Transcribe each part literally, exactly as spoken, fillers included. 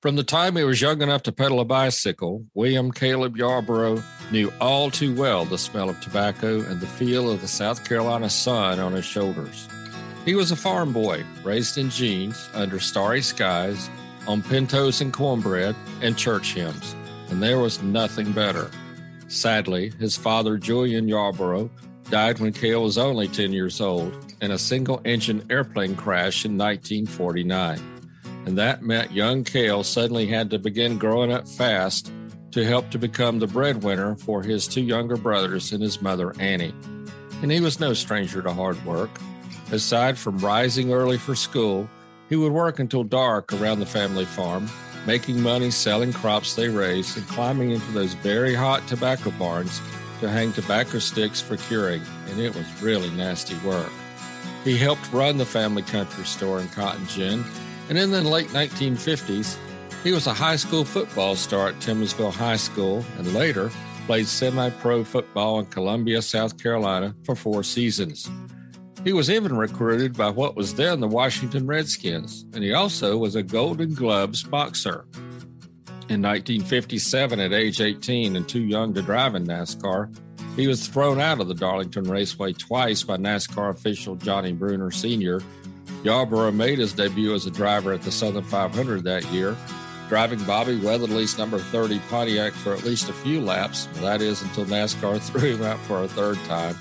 From the time he was young enough to pedal a bicycle, William Caleb Yarborough knew all too well the smell of tobacco and the feel of the South Carolina sun on his shoulders. He was a farm boy, raised in jeans, under starry skies, on pintos and cornbread, and church hymns, and there was nothing better. Sadly, his father, Julian Yarborough, died when Cale was only ten years old in a single-engine airplane crash in nineteen forty-nine. And that meant young Cale suddenly had to begin growing up fast to help to become the breadwinner for his two younger brothers and his mother, Annie. And he was no stranger to hard work. Aside from rising early for school, he would work until dark around the family farm, making money selling crops they raised and climbing into those very hot tobacco barns to hang tobacco sticks for curing. And it was really nasty work. He helped run the family country store in Cotton Gin. And in the late nineteen fifties, he was a high school football star at Timmonsville High School and later played semi-pro football in Columbia, South Carolina for four seasons. He was even recruited by what was then the Washington Redskins, and he also was a Golden Gloves boxer. In nineteen fifty-seven, at age eighteen and too young to drive in NASCAR, he was thrown out of the Darlington Raceway twice by NASCAR official Johnny Bruner Senior Yarborough made his debut as a driver at the Southern five hundred that year, driving Bobby Weatherly's number thirty Pontiac for at least a few laps, that is until NASCAR threw him out for a third time.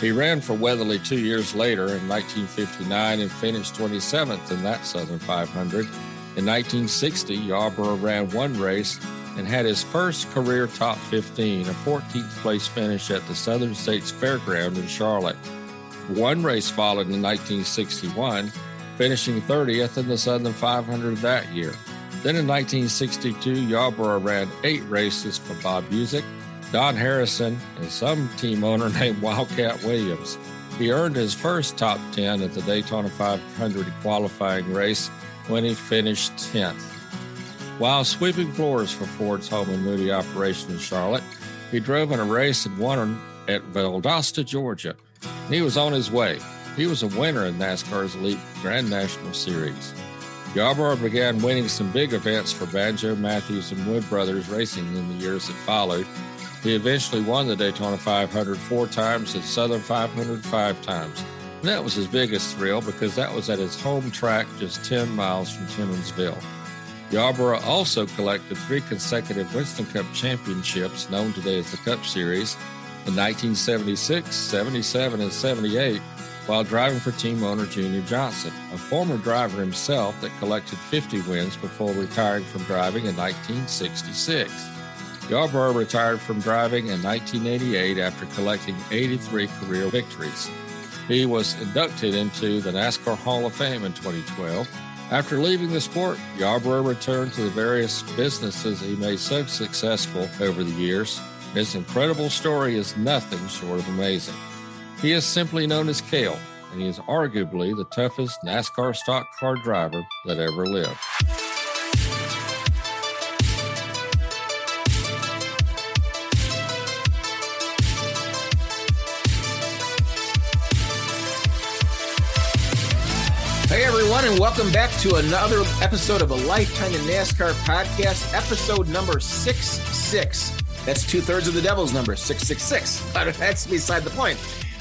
He ran for Weatherly two years later in nineteen fifty-nine and finished twenty-seventh in that Southern five hundred. In nineteen sixty, Yarborough ran one race and had his first career top fifteen, a fourteenth place finish at the Southern States Fairground in Charlotte. One race followed in nineteen sixty-one, finishing thirtieth in the Southern five hundred that year. Then in nineteen sixty-two, Yarborough ran eight races for Bob Busick, Don Harrison, and some team owner named Wildcat Williams. He earned his first top ten at the Daytona five hundred qualifying race when he finished tenth. While sweeping floors for Ford's home and Moody operation in Charlotte, he drove in a race and won at Valdosta, Georgia. He was on his way. He was a winner in NASCAR's Elite Grand National Series. Yarborough began winning some big events for Banjo Matthews and Wood Brothers Racing in the years that followed. He eventually won the Daytona five hundred four times and Southern five hundred five times. And that was his biggest thrill because that was at his home track just ten miles from Timmonsville. Yarborough also collected three consecutive Winston Cup championships, known today as the Cup Series, in nineteen seventy-six, seventy-seven, and seventy-eight, while driving for team owner Junior Johnson, a former driver himself that collected fifty wins before retiring from driving in nineteen sixty-six. Yarborough retired from driving in nineteen eighty-eight after collecting eighty-three career victories. He was inducted into the NASCAR Hall of Fame in twenty twelve. After leaving the sport, Yarborough returned to the various businesses he made so successful over the years. His incredible story is nothing short of amazing. He is simply known as Cale, and he is arguably the toughest NASCAR stock car driver that ever lived. Hey everyone, and welcome back to another episode of A Lifetime in NASCAR podcast, episode number sixty-six. That's two-thirds of the devil's number, six six six. But that's beside the point.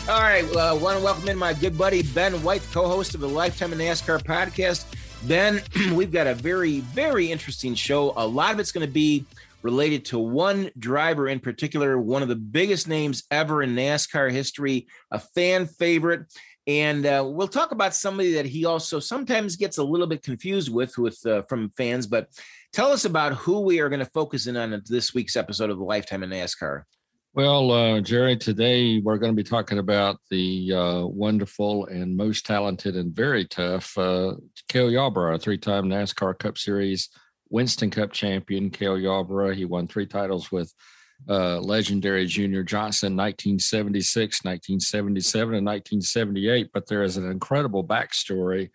All right, I uh, want to welcome in my good buddy, Ben White, co-host of the Lifetime in NASCAR podcast. Ben, we've got a very, very interesting show. A lot of it's going to be related to one driver in particular, one of the biggest names ever in NASCAR history, a fan favorite. And uh, we'll talk about somebody that he also sometimes gets a little bit confused with, with uh, from fans. But tell us about who we are going to focus in on this week's episode of the Lifetime in NASCAR. Well, uh, Jerry, today we're going to be talking about the uh, wonderful and most talented and very tough uh, Cale Yarborough, three-time NASCAR Cup Series Winston Cup champion, Cale Yarborough. He won three titles with uh, legendary Junior Johnson, nineteen seventy-six, nineteen seventy-seven, and nineteen seventy-eight. But there is an incredible backstory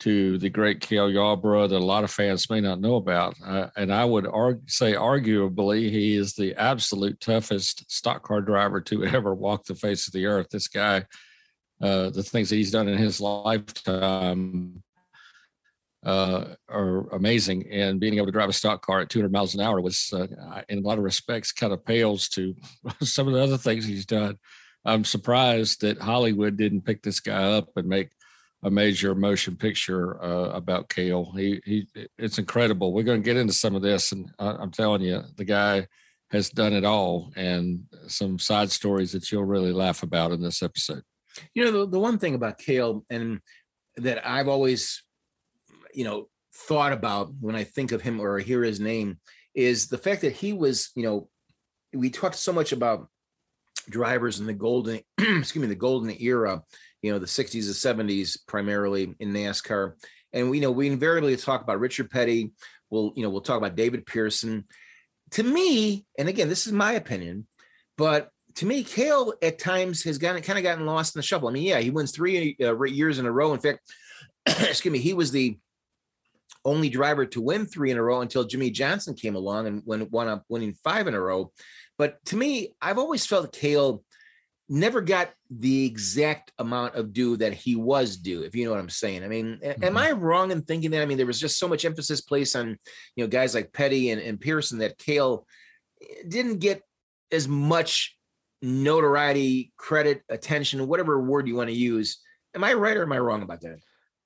to the great Cale Yarborough that a lot of fans may not know about. Uh, and I would argue, say arguably he is the absolute toughest stock car driver to ever walk the face of the earth. This guy, uh, the things that he's done in his lifetime uh, are amazing. And being able to drive a stock car at two hundred miles an hour was, uh, in a lot of respects, kind of pales to some of the other things he's done. I'm surprised that Hollywood didn't pick this guy up and make a major motion picture uh, about Cale. He, he, it's incredible. We're going to get into some of this, and I, I'm telling you, the guy has done it all, and some side stories that you'll really laugh about in this episode. You know, the, the one thing about Cale, and that I've always, you know, thought about when I think of him or hear his name, is the fact that he was, you know, we talked so much about drivers in the golden, excuse me, the golden era, you know, the sixties, the seventies, primarily in NASCAR. And we, you know, we invariably talk about Richard Petty. We'll, you know, we'll talk about David Pearson. To me, and again, this is my opinion, but to me, Cale at times has gotten kind of gotten lost in the shuffle. I mean, yeah, he wins three uh, years in a row. In fact, excuse me, he was the only driver to win three in a row until Jimmie Johnson came along and went, won up winning five in a row. But to me, I've always felt Cale never got the exact amount of due that he was due, if you know what I'm saying. I mean, mm-hmm. am I wrong in thinking that? I mean, there was just so much emphasis placed on, you know, guys like Petty and, and Pearson that Cale didn't get as much notoriety, credit, attention, whatever word you want to use. Am I right or am I wrong about that?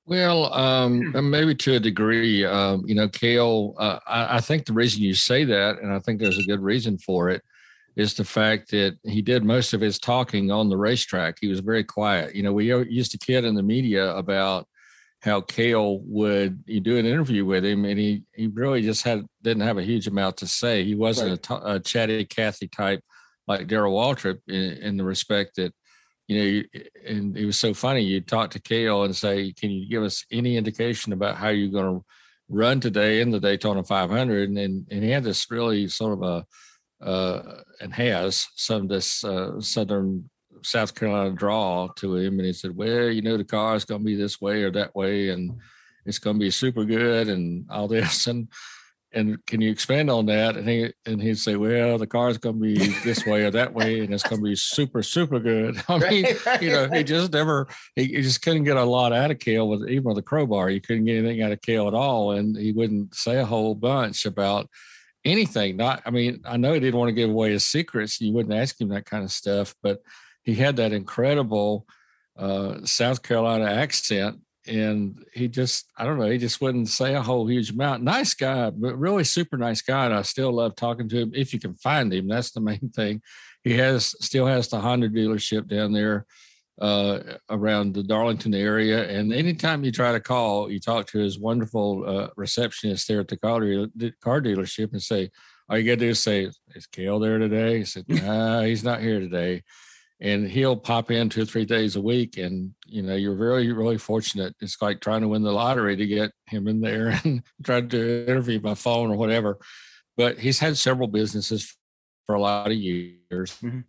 Well, um, maybe to a degree, um, you know, Cale, uh, I, I think the reason you say that, and I think there's a good reason for it, is the fact that he did most of his talking on the racetrack. He was very quiet. You know, we used to kid in the media about how Cale would, you do an interview with him, and he he really just had didn't have a huge amount to say. He wasn't right. a, t- a chatty Cathy type like Darrell Waltrip in, in the respect that, you know, you, and it was so funny. You talk to Cale and say, can you give us any indication about how you're going to run today in the Daytona five hundred? And, and, and he had this really sort of a, uh and has some of this uh southern South Carolina draw to him, and he said, well, you know, the car is going to be this way or that way, and it's going to be super good and all this, and and can you expand on that? And he and he'd say, well, the car is going to be this way or that way, and it's going to be super super good. I mean, you know, he just never he, he just couldn't get a lot out of Cale, with even with a crowbar. You couldn't get anything out of Cale at all, and he wouldn't say a whole bunch about anything. Not, I mean, I know he didn't want to give away his secrets. You wouldn't ask him that kind of stuff, but he had that incredible uh, South Carolina accent, and he just, I don't know, he just wouldn't say a whole huge amount. Nice guy, but really super nice guy, and I still love talking to him if you can find him. That's the main thing. He has still has the Honda dealership down there uh, around the Darlington area, and anytime you try to call, you talk to his wonderful uh, receptionist there at the car, de- car dealership and say, all you got to do is say, is Cale there today? He said, nah, he's not here today. And he'll pop in two or three days a week, and, you know, you're really, really fortunate. It's like trying to win the lottery to get him in there and try to do an interview by phone or whatever. But he's had several businesses for a lot of years. Mm-hmm.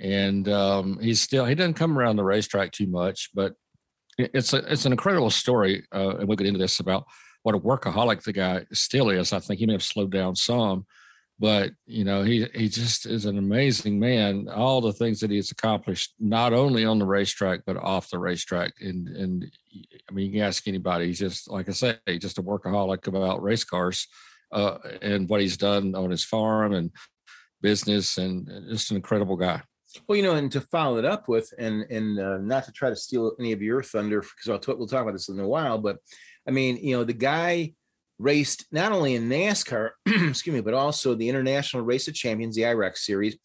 And um, he's still, he doesn't come around the racetrack too much, but it's a, it's an incredible story. Uh, and we'll get into this about what a workaholic the guy still is. I think he may have slowed down some, but, you know, he, he just is an amazing man. All the things that he's accomplished, not only on the racetrack, but off the racetrack. And, and I mean, you can ask anybody, he's just, like I say, just a workaholic about race cars uh, and what he's done on his farm and business, and just an incredible guy. Well, you know, and to follow it up with, and and uh, not to try to steal any of your thunder, because I'll t- we'll talk about this in a while, but I mean, you know, the guy raced not only in NASCAR, excuse me, but also the International Race of Champions, the I R A C series.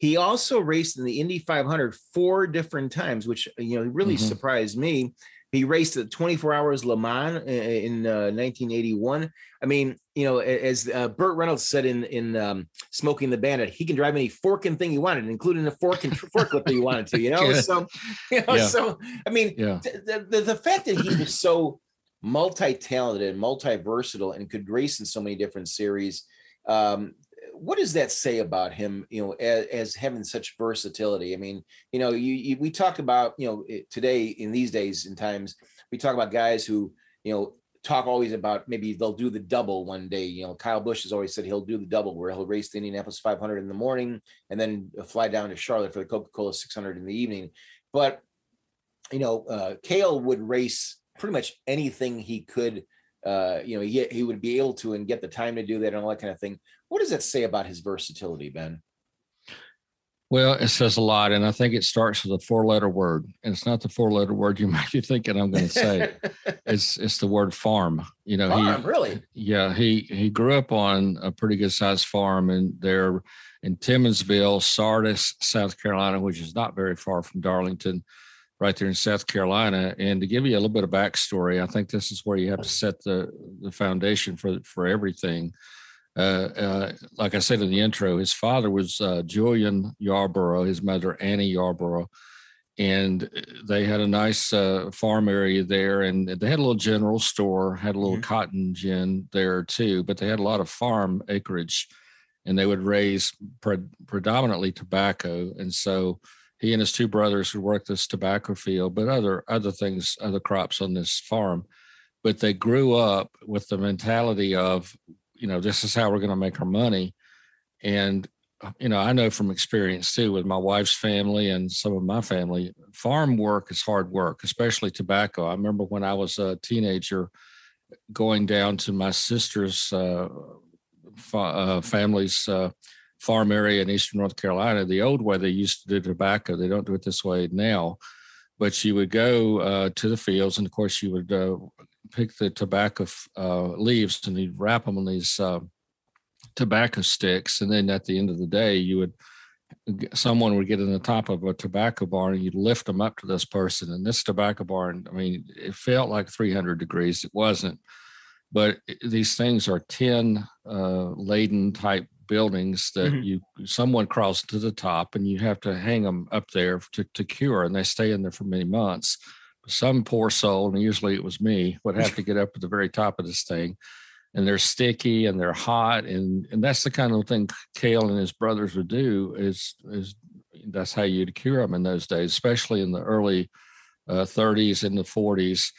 He also raced in the Indy five hundred four different times, which, you know, really mm-hmm. surprised me. He raced at twenty-four hours Le Mans in uh, nineteen eighty-one. I mean, you know, as uh, Burt Reynolds said in in um, Smoking the Bandit, he can drive any forking thing he wanted, including a fork and forklift that he wanted to. You know, Good. so you know, yeah. so I mean, yeah. the, the the fact that he was so multi-talented, multi-versatile, and could race in so many different series. Um, what does that say about him, you know, as, as having such versatility? I mean, you know, you, you, we talk about, you know, today in these days and times, we talk about guys who, you know, talk always about maybe they'll do the double one day. You know, Kyle Busch has always said he'll do the double where he'll race the Indianapolis five hundred in the morning and then fly down to Charlotte for the Coca-Cola six hundred in the evening. But, you know, uh, Cale would race pretty much anything he could. Uh, you know, he, he would be able to and get the time to do that and all that kind of thing. What does that say about his versatility, Ben? Well, it says a lot, and I think it starts with a four-letter word. And it's not the four-letter word you might be thinking I'm going to say. it's it's the word farm. You know, farm, he, really? Yeah, he he grew up on a pretty good-sized farm in there in Timmonsville, Sardis, South Carolina, which is not very far from Darlington, right there in South Carolina. And to give you a little bit of backstory, I think this is where you have to set the, the foundation for, for everything. Uh, uh, like I said in the intro, his father was uh, Julian Yarborough, his mother, Annie Yarborough. And they had a nice uh, farm area there. And they had a little general store, had a little mm-hmm. cotton gin there too, but they had a lot of farm acreage and they would raise pre- predominantly tobacco. And so he and his two brothers would work this tobacco field, but other other things, other crops on this farm. But they grew up with the mentality of, you know, this is how we're going to make our money. And, you know, I know from experience too, with my wife's family and some of my family, farm work is hard work, especially tobacco. I remember when I was a teenager going down to my sister's uh, fa- uh, family's uh farm area in Eastern North Carolina, the old way they used to do tobacco. They don't do it this way now, but you would go uh, to the fields and of course you would uh, pick the tobacco uh, leaves and you'd wrap them on these uh, tobacco sticks. And then at the end of the day, you would, someone would get in the top of a tobacco barn and you'd lift them up to this person. And this tobacco barn, I mean, it felt like three hundred degrees. It wasn't, but these things are tin uh, laden type buildings that mm-hmm. you someone crawls to the top and you have to hang them up there to, to cure, and they stay in there for many months. Some poor soul, and usually it was me, would have to get up at the very top of this thing, and they're sticky and they're hot, and and that's the kind of thing Cale and his brothers would do. Is is that's how you'd cure them in those days, especially in the early uh, thirties and the forties,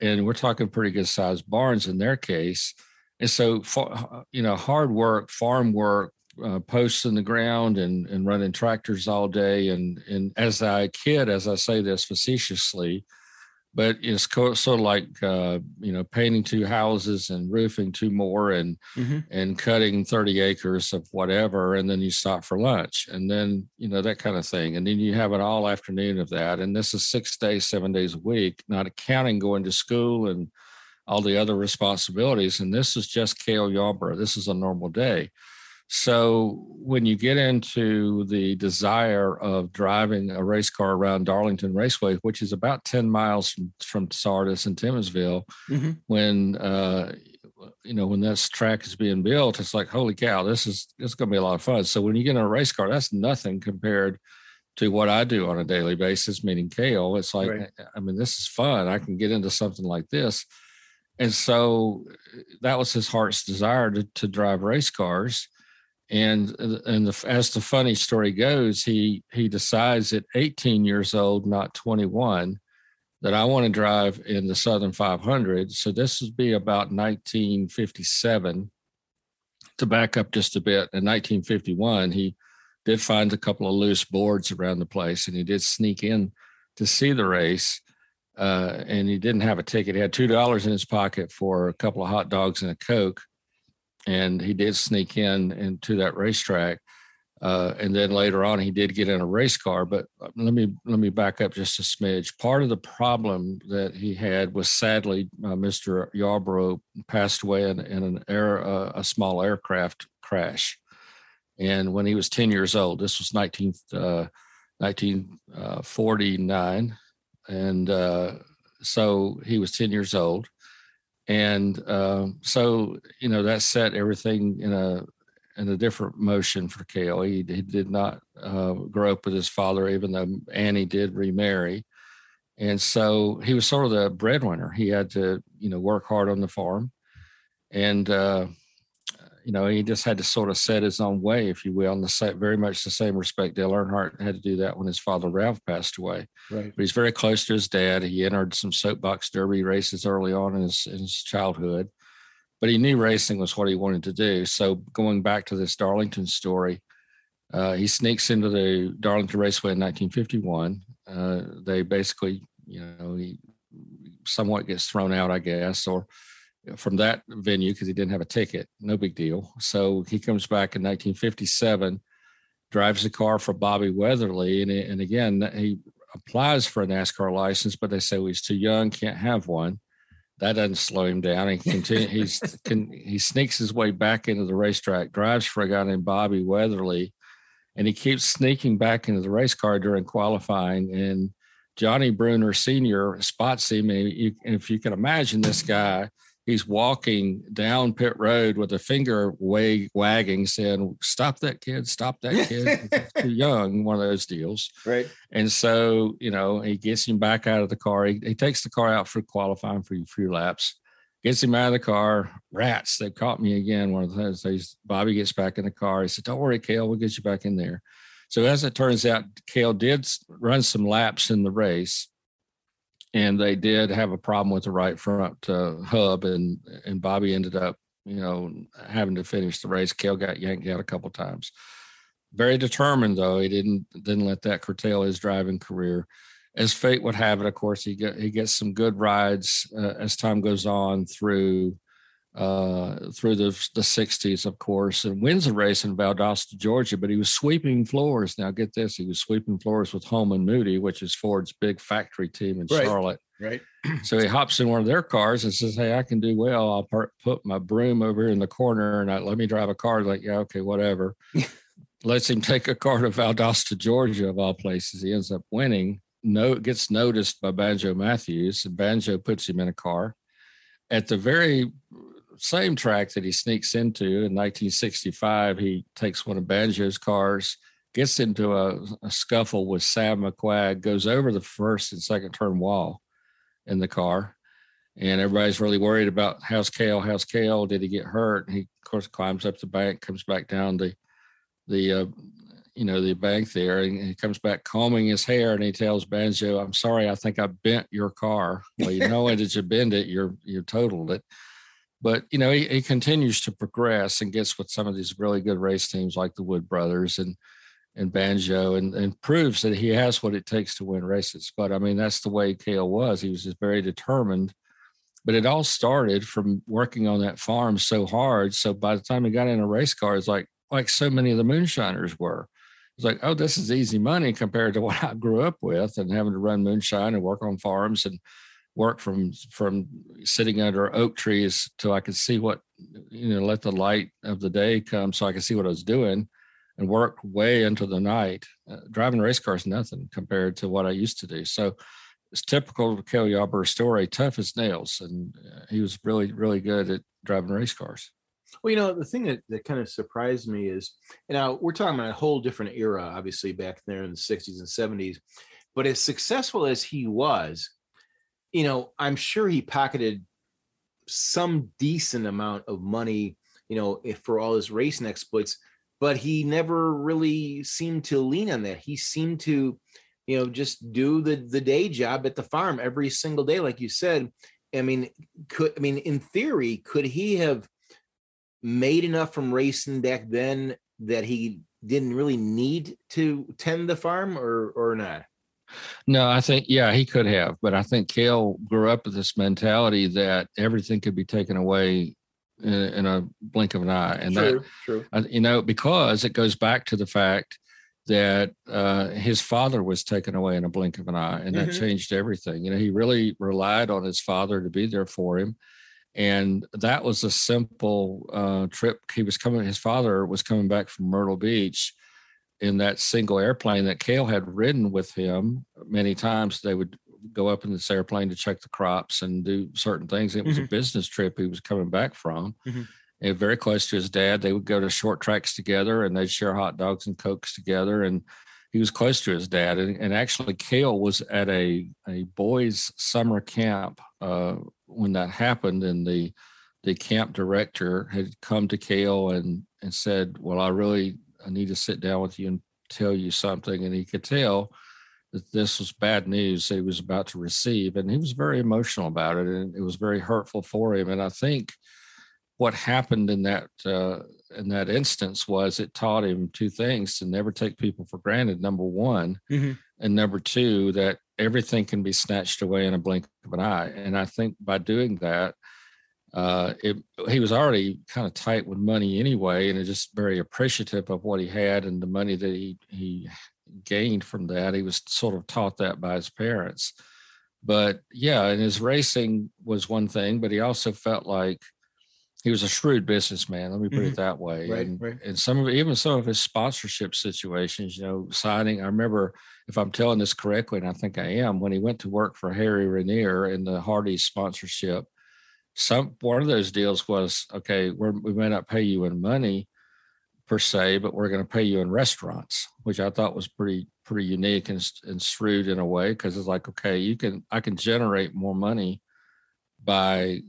and we're talking pretty good sized barns in their case. And so, you know, hard work, farm work, uh, posts in the ground and, and running tractors all day. And and as a kid, as I say this facetiously, but it's co- sort of like, uh, you know, painting two houses and roofing two more and mm-hmm. and cutting thirty acres of whatever. And then you stop for lunch and then, you know, that kind of thing. And then you have an all afternoon of that. And this is six days, seven days a week, not counting going to school and all the other responsibilities. And this is just Cale Yarborough. This is a normal day. So when you get into the desire of driving a race car around Darlington Raceway, which is about ten miles from, from Sardis and Timmonsville, mm-hmm. when, uh, you know, when this track is being built, it's like, holy cow, this is, it's going to be a lot of fun. So when you get in a race car, that's nothing compared to what I do on a daily basis, meaning Cale. It's like, right. I mean, this is fun. I can get into something like this. And so that was his heart's desire to, to drive race cars. And and the, as the funny story goes, he he decides at eighteen years old, not twenty-one, that I want to drive in the Southern five hundred. So this would be about nineteen fifty-seven. To back up just a bit, in nineteen fifty-one, he did find a couple of loose boards around the place, and he did sneak in to see the race. Uh, and he didn't have a ticket. He had two dollars in his pocket for a couple of hot dogs and a Coke. And he did sneak in into that racetrack. Uh, and then later on, he did get in a race car. But let me let me back up just a smidge. Part of the problem that he had was, sadly, uh, Mister Yarborough passed away in, in an air uh, a small aircraft crash. And when he was ten years old, this was nineteen forty-nine. And uh, so he was ten years old. And uh, so, you know, that set everything in a in a different motion for Cale. He, he did not uh, grow up with his father, even though Annie did remarry. And so he was sort of the breadwinner. He had to, you know, work hard on the farm. And, uh, you know, he just had to sort of set his own way, if you will, in the same, very much the same respect Dale Earnhardt had to do that when his father Ralph passed away. Right. But he's very close to his dad. He entered some soapbox derby races early on in his, in his childhood. But he knew racing was what he wanted to do. So going back to this Darlington story, uh, he sneaks into the Darlington Raceway in nineteen fifty-one. Uh, they basically, you know, he somewhat gets thrown out, I guess, or from that venue because he didn't have a ticket. No big deal. So he comes back in nineteen fifty-seven, drives the car for Bobby Weatherly. And, and again, he applies for a NASCAR license, but they say, well, he's too young, can't have one. That doesn't slow him down. He continue, he's, can, he sneaks his way back into the racetrack, drives for a guy named Bobby Weatherly, and he keeps sneaking back into the race car during qualifying. And Johnny Bruner Senior spots him, and, you, and if you can imagine this guy, he's walking down pit road with a finger wag- wagging, saying, stop that kid, stop that kid, he's too young, one of those deals. Right. And so, you know, he gets him back out of the car. He, he takes the car out for qualifying for a few laps, gets him out of the car. Rats, they caught me again, one of those days. Bobby gets back in the car. He said, don't worry, Cale, we'll get you back in there. So as it turns out, Cale did run some laps in the race. And they did have a problem with the right front uh, hub, and and Bobby ended up, you know, having to finish the race. Cale got yanked out a couple of times. Very determined, though. He didn't didn't let that curtail his driving career. As fate would have it, of course, he get, he gets some good rides uh, as time goes on through uh, through the the sixties, of course, and wins a race in Valdosta, Georgia. But he was sweeping floors. Now, get this: he was sweeping floors with Holman Moody, which is Ford's big factory team in right. Charlotte. Right. So he hops in one of their cars and says, "Hey, I can do well. I'll per- put my broom over here in the corner and I, let me drive a car." Like, yeah, okay, whatever. Lets him take a car to Valdosta, Georgia, of all places. He ends up winning. No, gets noticed by Banjo Matthews. Banjo puts him in a car at the very same track that he sneaks into in nineteen sixty-five. He takes one of Banjo's cars, gets into a, a scuffle with Sam McQuagg, goes over the first and second turn wall in the car. And everybody's really worried about how's Cale, how's Cale, did he get hurt? And he, of course, climbs up the bank, comes back down the, the uh, you know, the bank there. And he comes back combing his hair and he tells Banjo, I'm sorry, I think I bent your car. Well, you know, did you bend it? You're, you totaled it. But, you know, he, he continues to progress and gets with some of these really good race teams like the Wood Brothers and and Banjo and, and proves that he has what it takes to win races. But, I mean, that's the way Cale was. He was just very determined. But it all started from working on that farm so hard. So by the time he got in a race car, it's like like so many of the moonshiners were. It's like, oh, this is easy money compared to what I grew up with and having to run moonshine and work on farms and work from from sitting under oak trees till I could see what, you know, let the light of the day come so I could see what I was doing and work way into the night. Uh, driving race cars, nothing compared to what I used to do. So it's typical of Cale Yarborough's story, tough as nails. And uh, he was really, really good at driving race cars. Well, you know, the thing that, that kind of surprised me is, you know, we're talking about a whole different era, obviously, back there in the sixties and seventies. But as successful as he was, you know, I'm sure he pocketed some decent amount of money, you know, if for all his racing exploits, but he never really seemed to lean on that. He seemed to, you know, just do the, the day job at the farm every single day. Like you said, I mean, could, I mean, in theory, could he have made enough from racing back then that he didn't really need to tend the farm or, or not? No, I think, yeah, he could have. But I think Cale grew up with this mentality that everything could be taken away in, in a blink of an eye. And true, that, true. Uh, you know, because it goes back to the fact that uh, his father was taken away in a blink of an eye, and mm-hmm. that changed everything. You know, he really relied on his father to be there for him. And that was a simple uh, trip. He was coming, his father was coming back from Myrtle Beach in that single airplane that Cale had ridden with him many times. They would go up in this airplane to check the crops and do certain things. It was mm-hmm. a business trip he was coming back from. Mm-hmm. And very close to his dad, they would go to short tracks together and they'd share hot dogs and Cokes together. And he was close to his dad. And, and actually Cale was at a, a boys' summer camp uh, when that happened. And the, the camp director had come to Cale and, and said, well, I really, I need to sit down with you and tell you something. And he could tell that this was bad news that he was about to receive. And he was very emotional about it. And it was very hurtful for him. And I think what happened in that uh, in that instance was it taught him two things: to never take people for granted, number one, mm-hmm. and number two, that everything can be snatched away in a blink of an eye. And I think by doing that, uh, it, he was already kind of tight with money anyway, and just very appreciative of what he had and the money that he, he gained from that. He was sort of taught that by his parents. But yeah, and his racing was one thing, but he also felt like he was a shrewd businessman. Let me put mm-hmm. it that way. Right, and, right. and some of even some of his sponsorship situations, you know, signing. I remember, if I'm telling this correctly, and I think I am, when he went to work for Harry Rainier in the Hardee's sponsorship, some one of those deals was, okay, we're, we may not pay you in money per se, but we're going to pay you in restaurants, which I thought was pretty pretty unique and, and shrewd in a way, because it's like, okay, you can I can generate more money by,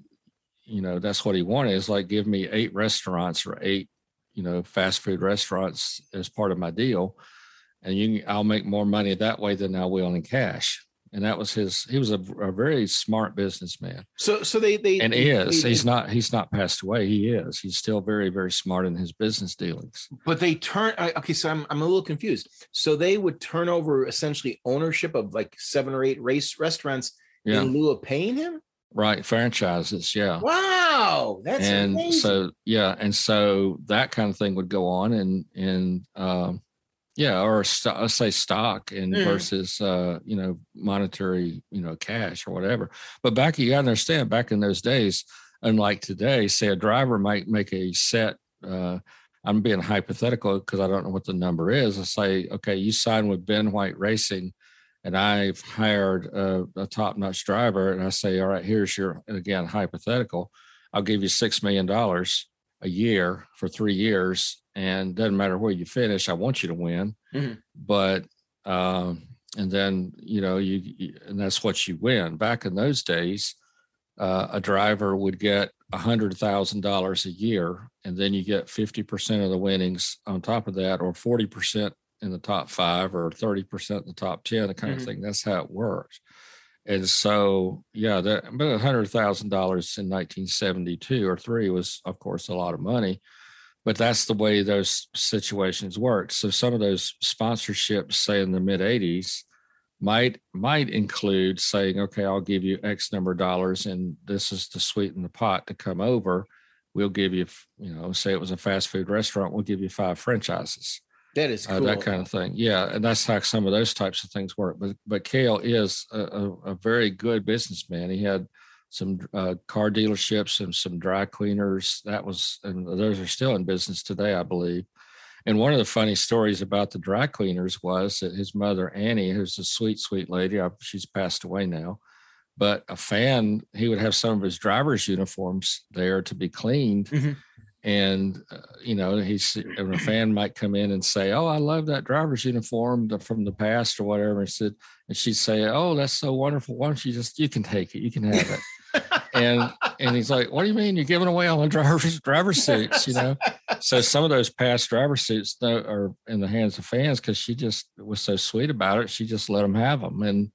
you know, that's what he wanted. It's like, give me eight restaurants or eight, you know, fast food restaurants as part of my deal. And you, I'll make more money that way than I will in cash. And that was his, he was a, a very smart businessman. So, so they, they, and they, is, they, he's not, he's not passed away. He is, he's still very, very smart in his business dealings. But they turn, okay. So I'm, I'm a little confused. So they would turn over essentially ownership of like seven or eight race restaurants yeah. in lieu of paying him? Right. Franchises. Yeah. Wow. That's and amazing. So, yeah. And so that kind of thing would go on and, and, um, yeah. Or st- let's say stock and mm. versus, uh, you know, monetary, you know, cash or whatever. But back, you gotta understand, back in those days, unlike today, say a driver might make a set, uh, I'm being hypothetical because I don't know what the number is. I say, okay, you sign with Ben White Racing, and I've hired a, a top-notch driver, and I say, all right, here's your, and again, hypothetical, I'll give you six million dollars a year for three years, and doesn't matter where you finish, I want you to win. Mm-hmm. But, um, and then, you know, you, you, and that's what you win. Back in those days, uh, a driver would get one hundred thousand dollars a year, and then you get fifty percent of the winnings on top of that, or forty percent in the top five or thirty percent in the top ten, the kind mm-hmm. of thing. That's how it works. And so, yeah, that about one hundred thousand dollars in nineteen seventy-two or three was, of course, a lot of money, but that's the way those situations work. So some of those sponsorships, say in the mid eighties, might, might include saying, okay, I'll give you X number of dollars, and this is to sweeten the pot to come over. We'll give you, you know, say it was a fast food restaurant, we'll give you five franchises. That is cool. Uh, that kind of thing. Yeah. And that's how some of those types of things work. But but Cale is a, a, a very good businessman. He had some uh, car dealerships and some dry cleaners. That was, and those are still in business today, I believe. And one of the funny stories about the dry cleaners was that his mother, Annie, who's a sweet, sweet lady, I, she's passed away now, but a fan, he would have some of his driver's uniforms there to be cleaned. Mm-hmm. And, uh, you know, he's, and a fan might come in and say, oh, I love that driver's uniform from the past or whatever. And, said, and she'd say, oh, that's so wonderful. Why don't you just, you can take it. You can have it. and and he's like, what do you mean you're giving away all the driver's driver suits, you know? So some of those past driver suits are in the hands of fans because she just was so sweet about it. She just let them have them. And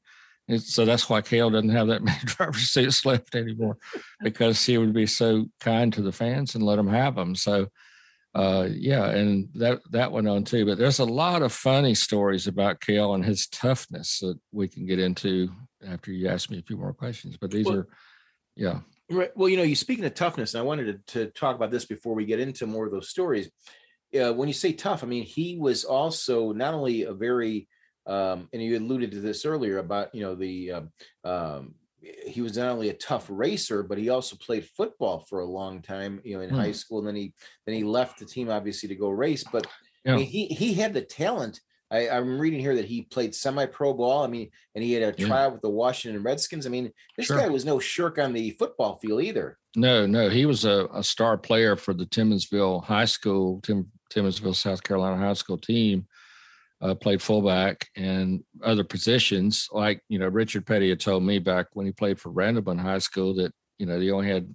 it's, so that's why Cale doesn't have that many driver suits left anymore, because he would be so kind to the fans and let them have them. So, uh, yeah, and that, that went on too. But there's a lot of funny stories about Cale and his toughness that we can get into after you ask me a few more questions. But these well, are, yeah. Right. Well, you know, you speaking of toughness, and I wanted to, to talk about this before we get into more of those stories. Uh, when you say tough, I mean, he was also not only a very, Um, and you alluded to this earlier about, you know, the um, um, he was not only a tough racer, but he also played football for a long time, you know, in mm. high school. And then he, then he left the team obviously to go race, but yeah. I mean, he, he had the talent. I, I'm reading here that he played semi-pro ball. I mean, and he had a trial yeah. with the Washington Redskins. I mean, this sure. guy was no shirk on the football field either. No, no. He was a, a star player for the Timmonsville High School, Tim, Timmonsville, South Carolina High School team, uh, played fullback and other positions. Like, you know, Richard Petty had told me back when he played for Randleman High School that, you know, they only had,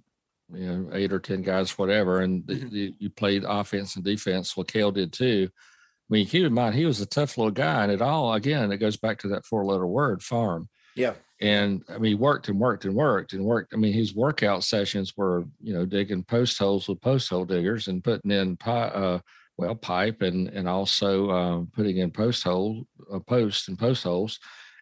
you know, eight or ten guys, whatever. And the, the, you played offense and defense. Well, Cale did too. I mean, keep in mind, he was a tough little guy, and it all, again, it goes back to that four-letter word, farm. Yeah. And, I mean, he worked and worked and worked and worked. I mean, his workout sessions were, you know, digging post holes with post hole diggers and putting in, pi- uh, well, pipe and and also um, putting in post hole, uh, posts and post holes.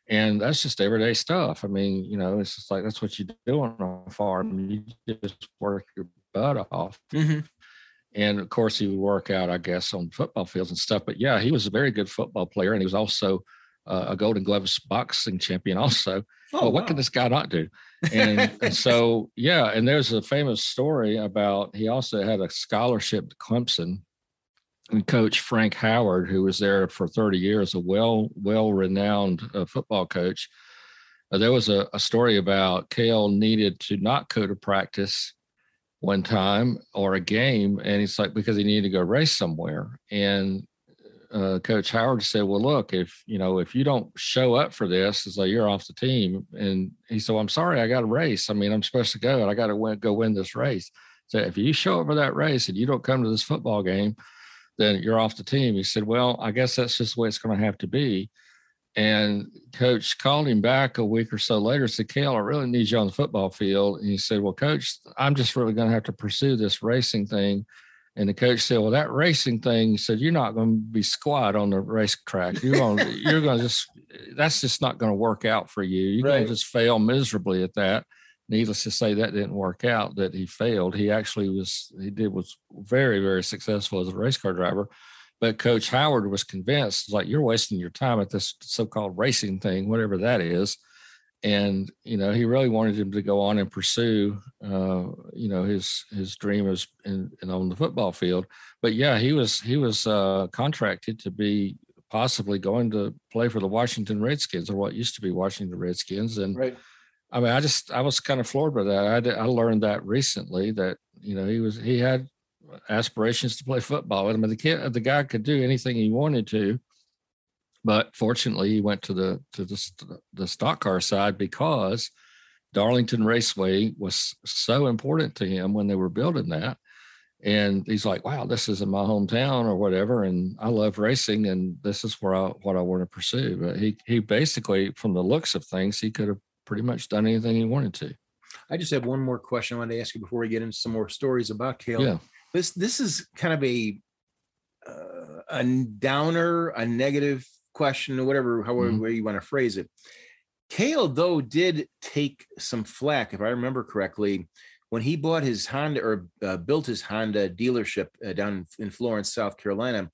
And that's just everyday stuff. I mean, you know, it's just like that's what you do on a farm. You just work your butt off. Mm-hmm. And, of course, he would work out, I guess, on football fields and stuff. But, yeah, he was a very good football player, and he was also uh, a Golden Gloves boxing champion also. Oh, well, what wow. can this guy not do? And, and so, yeah, and there's a famous story about he also had a scholarship to Clemson. And Coach Frank Howard, who was there for thirty years, a well, well-renowned uh, football coach, uh, there was a, a story about Cale needed to not go to practice one time or a game, and it's like because he needed to go race somewhere. And uh, Coach Howard said, well, look, if you know, if you don't show up for this, it's like you're off the team. And he said, well, I'm sorry, I got a race. I mean, I'm supposed to go and I got to win, go win this race. So if you show up for that race and you don't come to this football game, then you're off the team. He said, well, I guess that's just the way it's going to have to be. And Coach called him back a week or so later and said, Cale, I really need you on the football field. And he said, well, Coach, I'm just really going to have to pursue this racing thing. And the coach said, well, that racing thing, he said, you're not going to be squat on the racetrack. You're going to, you're going to just, that's just not going to work out for you. You're right. going to just fail miserably at that. Needless to say, that didn't work out, that he failed. He actually was, he did, was very, very successful as a race car driver. But Coach Howard was convinced, like, you're wasting your time at this so-called racing thing, whatever that is. And, you know, he really wanted him to go on and pursue, uh, you know, his his dream is in, in on the football field. But, yeah, he was he was uh, contracted to be possibly going to play for the Washington Redskins, or what used to be Washington Redskins. And, right. I mean, I just I was kind of floored by that. I, did, I learned that recently that, you know, he was he had. aspirations to play football. I mean, the kid, the guy could do anything he wanted to, but fortunately, he went to the to the, the stock car side because Darlington Raceway was so important to him when they were building that. And he's like, "Wow, this is in my hometown or whatever, and I love racing, and this is where I what I want to pursue." But he he basically, from the looks of things, he could have pretty much done anything he wanted to. I just have one more question I wanted to ask you before we get into some more stories about Cale. Yeah. This this is kind of a uh, a downer, a negative question, or whatever, however mm-hmm. you want to phrase it. Cale, though, did take some flack, if I remember correctly, when he bought his Honda or uh, built his Honda dealership uh, down in Florence, South Carolina.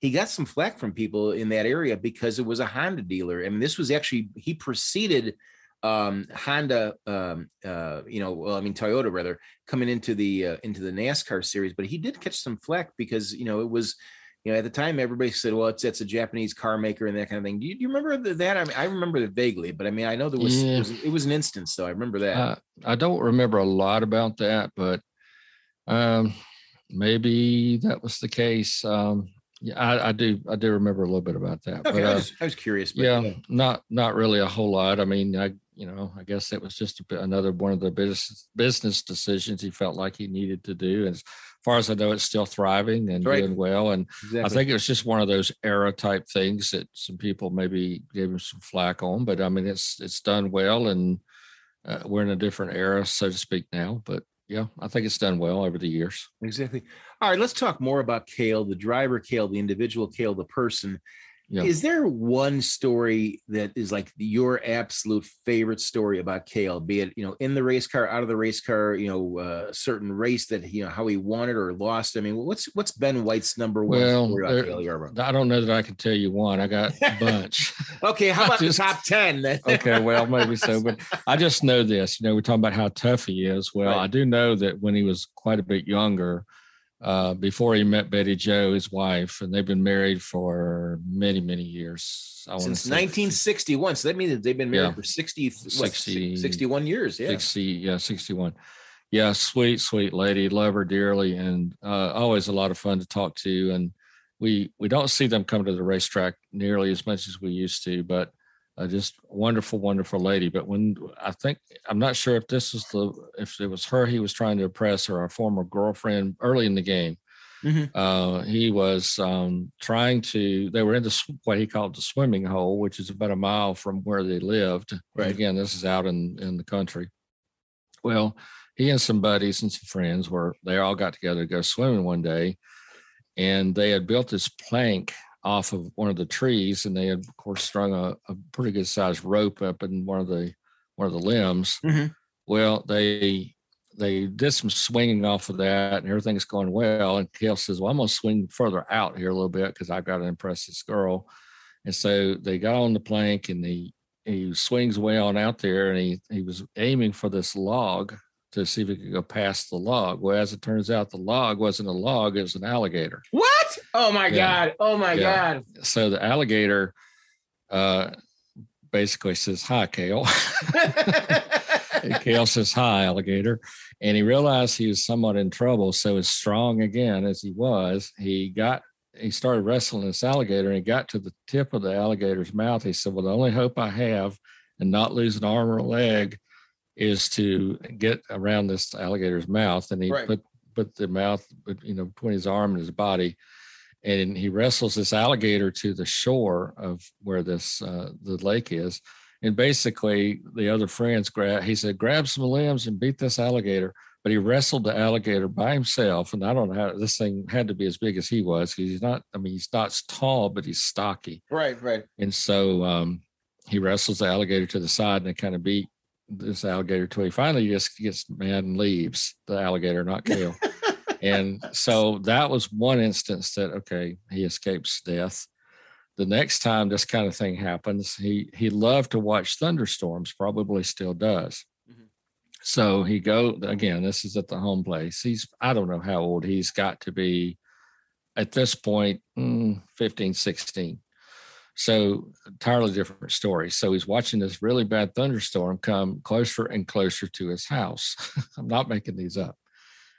He got some flack from people in that area because it was a Honda dealer, and this was actually he preceded. Um, Honda, um, uh, you know, well, I mean, Toyota rather coming into the, uh, into the NASCAR series, but he did catch some flack because, you know, it was, you know, at the time everybody said, well, it's, it's a Japanese car maker and that kind of thing. Do you, do you remember that? I mean, I remember it vaguely, but I mean, I know there was, yeah. it, was it was an instance though. I remember that. Uh, I don't remember a lot about that, but, um, maybe that was the case. Um, Yeah, I, I do. I do remember a little bit about that. Okay, but, uh, I, was, I was curious. But yeah, yeah, not not really a whole lot. I mean, I you know, I guess it was just a, another one of the business business decisions he felt like he needed to do. And as far as I know, it's still thriving and right. doing well. And exactly. I think it was just one of those era type things that some people maybe gave him some flack on. But I mean, it's it's done well, and uh, we're in a different era, so to speak, now. But yeah, I think it's done well over the years. Exactly. All right, let's talk more about Cale, the driver Cale, the individual Cale, the person. Yeah. Is there one story that is like your absolute favorite story about Cale, be it, you know, in the race car, out of the race car, you know, uh, certain race that, you know, how he won it or lost? I mean, what's, what's Ben White's number one well, story about there, Cale Yarborough? I don't know that I can tell you one. I got a bunch. Okay. How about just, the top ten? Okay. Well, maybe so, but I just know this, you know, we're talking about how tough he is. Well, right. I do know that when he was quite a bit younger, Uh, before he met Betty Jo, his wife, and they've been married for many, many years. I Since nineteen sixty-one. So that means that they've been married yeah. for sixty, sixty, what, sixty, sixty-one years. Yeah. sixty, yeah, sixty-one. Yeah, sweet, sweet lady. Love her dearly. And uh, always a lot of fun to talk to. And we, we don't see them come to the racetrack nearly as much as we used to, but uh, just wonderful, wonderful lady. But when I think, I'm not sure if this is the, if it was her he was trying to impress, or our former girlfriend early in the game. Mm-hmm. Uh, he was um, trying to, they were in the, what he called the swimming hole, which is about a mile from where they lived. Right. And again, this is out in, in the country. Well, he and some buddies and some friends were, they all got together to go swimming one day, and they had built this plank off of one of the trees, and they had, of course, strung a, a pretty good sized rope up in one of the, one of the limbs. Mm-hmm. Well, they they did some swinging off of that, and everything's going well. And Cale says, well, I'm going to swing further out here a little bit because I've got to impress this girl. And so they got on the plank, and he, he swings way on out there, and he, he was aiming for this log to see if he could go past the log. Well, as it turns out, the log wasn't a log. It was an alligator. What? Oh, my yeah. God. Oh, my yeah. God. So the alligator uh, basically says, hi, Cale. Cale says, hi, alligator. And he realized he was somewhat in trouble. So as strong again as he was, he got, he started wrestling this alligator, and he got to the tip of the alligator's mouth. He said, well, the only hope I have and not lose an arm or a leg is to get around this alligator's mouth. And he right. put, put the mouth, you know, between his arm and his body. And he wrestles this alligator to the shore of where this, uh, the lake is. And basically the other friends grab, he said, grab some limbs and beat this alligator, but he wrestled the alligator by himself. And I don't know how this thing had to be as big as he was. Cause he's not, I mean, he's not tall, but he's stocky. Right. Right. And so, um, he wrestles the alligator to the side, and it kind of beat this alligator till he finally just gets mad and leaves the alligator, not Cale. And so that was one instance that, okay, he escapes death. The next time this kind of thing happens, he he loved to watch thunderstorms, probably still does. Mm-hmm. So he go again, this is at the home place. He's, I don't know how old he's got to be at this point, mm, fifteen, sixteen. So entirely different story. So he's watching this really bad thunderstorm come closer and closer to his house. I'm not making these up.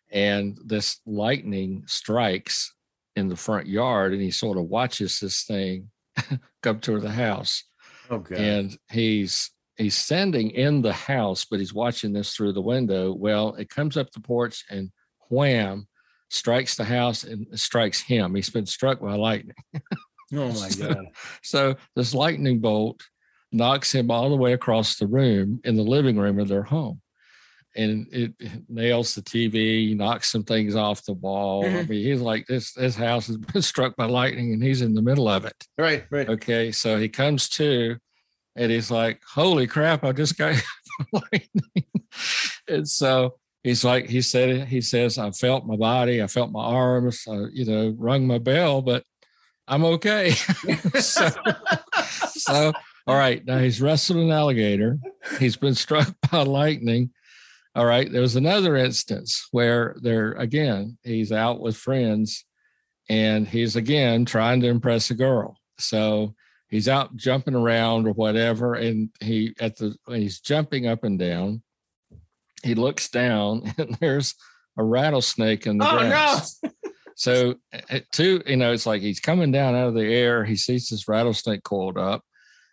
And this lightning strikes in the front yard, and he sort of watches this thing come toward the house. Okay. And he's he's standing in the house, but he's watching this through the window. Well, it comes up the porch and wham, strikes the house and strikes him. He's been struck by lightning. Oh my God. So, so this lightning bolt knocks him all the way across the room in the living room of their home. And it nails the T V, knocks some things off the wall. Mm-hmm. I mean, he's like, this, this house has been struck by lightning, and he's in the middle of it. Right, right. Okay, so he comes to, and he's like, holy crap, I just got hit by lightning. And so he's like, he said, he says, I felt my body, I felt my arms, I, you know, rung my bell, but I'm okay. so, so, all right, now he's wrestled an alligator. He's been struck by lightning. All right. There was another instance where there, again, he's out with friends, and he's again trying to impress a girl. So he's out jumping around or whatever. And he, at the, when he's jumping up and down, he looks down, and there's a rattlesnake in the oh, grass. No. So two, you know, it's like, he's coming down out of the air. He sees this rattlesnake coiled up.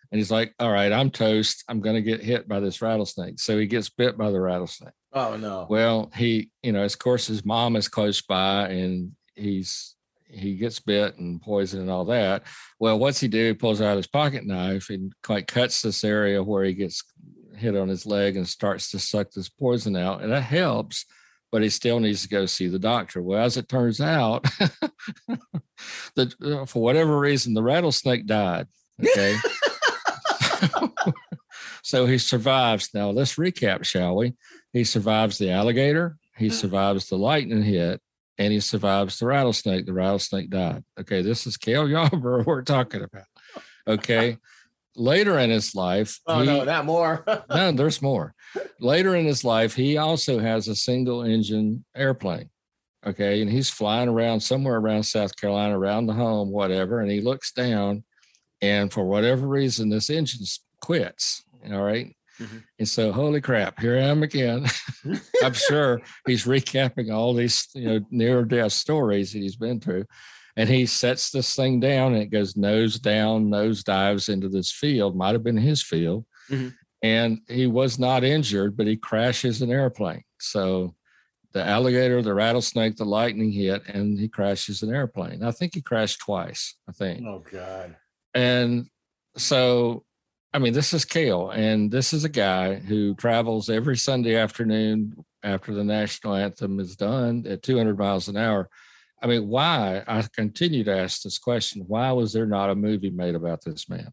And he's like, all right, I'm toast. I'm going to get hit by this rattlesnake. So he gets bit by the rattlesnake. Oh, no. Well, he, you know, of course, his mom is close by, and he's, he gets bit and poison and all that. Well, what's he do? He pulls out his pocket knife and like cuts this area where he gets hit on his leg and starts to suck this poison out. And that helps. but he still needs to go see the doctor. Well, as it turns out, the, for whatever reason, the rattlesnake died. Okay. So he survives. Now let's recap, shall we? He survives the alligator. He survives the lightning hit, and he survives the rattlesnake. The rattlesnake died. Okay. This is Cale Yarborough we're talking about. Okay. Later in his life. Oh, he, no, not more. No, there's more. Later in his life, he also has a single engine airplane. Okay. And he's flying around somewhere around South Carolina, around the home, whatever. And he looks down, and for whatever reason, this engine quits. All right. Mm-hmm. And so, holy crap, here I am again. I'm sure he's recapping all these, you know, near-death stories that he's been through. And he sets this thing down, and it goes nose down, nose dives into this field. Might have been his field. Mm-hmm. And he was not injured, but he crashes an airplane. So the alligator, the rattlesnake, the lightning hit, and he crashes an airplane. I think he crashed twice, I think. Oh, God. And so... I mean, this is Cale, and this is a guy who travels every Sunday afternoon after the national anthem is done at two hundred miles an hour. I mean, why? I continue to ask this question. Why was there not a movie made about this man?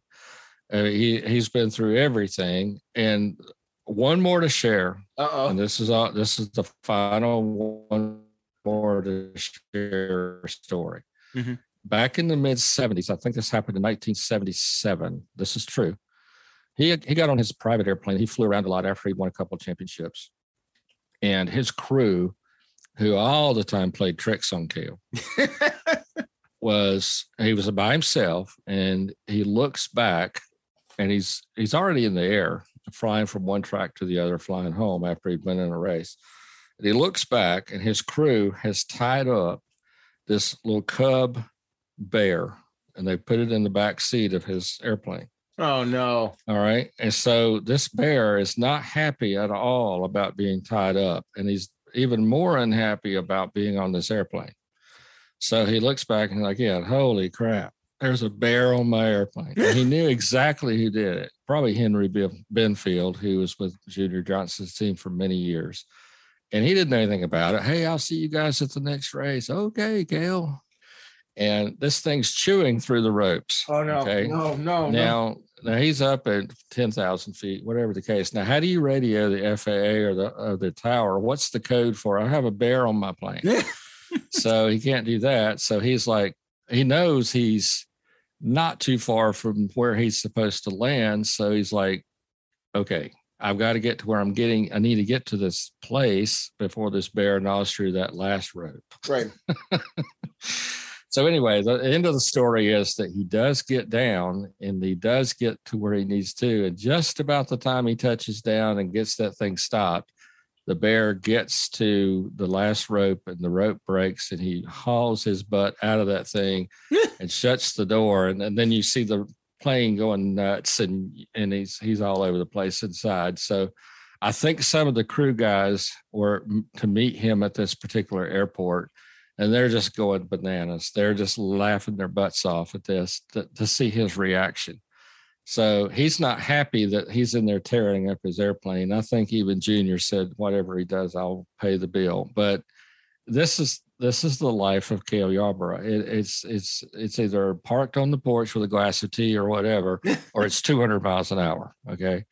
I mean, he, he's been through everything. And one more to share. Uh-oh. And this is all, this is the final one more to share story. Mm-hmm. Back in the mid-seventies, I think this happened in nineteen seventy-seven. This is true. He he got on his private airplane. He flew around a lot after he won a couple of championships. And his crew, who all the time played tricks on Cale, was he was by himself, and he looks back, and he's he's already in the air, flying from one track to the other, flying home after he'd been in a race. And he looks back, and his crew has tied up this little cub bear, and they put it in the back seat of his airplane. Oh, no. All right. And so this bear is not happy at all about being tied up. And he's even more unhappy about being on this airplane. So he looks back and like, yeah, holy crap, there's a bear on my airplane. And he knew exactly who did it. Probably Henry Benfield, who was with Junior Johnson's team for many years. And he didn't know anything about it. Hey, I'll see you guys at the next race. Okay, Cale. And this thing's chewing through the ropes. Oh, no, okay? no, no, now, no. Now, he's up at ten thousand feet, whatever the case. Now, how do you radio the F A A or the, or the tower? What's the code for, I have a bear on my plane? So he can't do that. So he's like, he knows he's not too far from where he's supposed to land. So he's like, okay, I've got to get to where I'm getting. I need to get to this place before this bear gnaws through that last rope. Right. So anyway, the end of the story is that he does get down, and he does get to where he needs to. And just about the time he touches down and gets that thing stopped, the bear gets to the last rope, and the rope breaks, and he hauls his butt out of that thing and shuts the door. And, and then you see the plane going nuts, and, and he's, he's all over the place inside. So I think some of the crew guys were to meet him at this particular airport, and they're just going bananas. They're just laughing their butts off at this to, to see his reaction. So he's not happy that he's in there tearing up his airplane. I think even Junior said, whatever he does, I'll pay the bill. But this is this is the life of Cale Yarborough. It, it's it's it's either parked on the porch with a glass of tea or whatever, or it's two hundred miles an hour. Okay,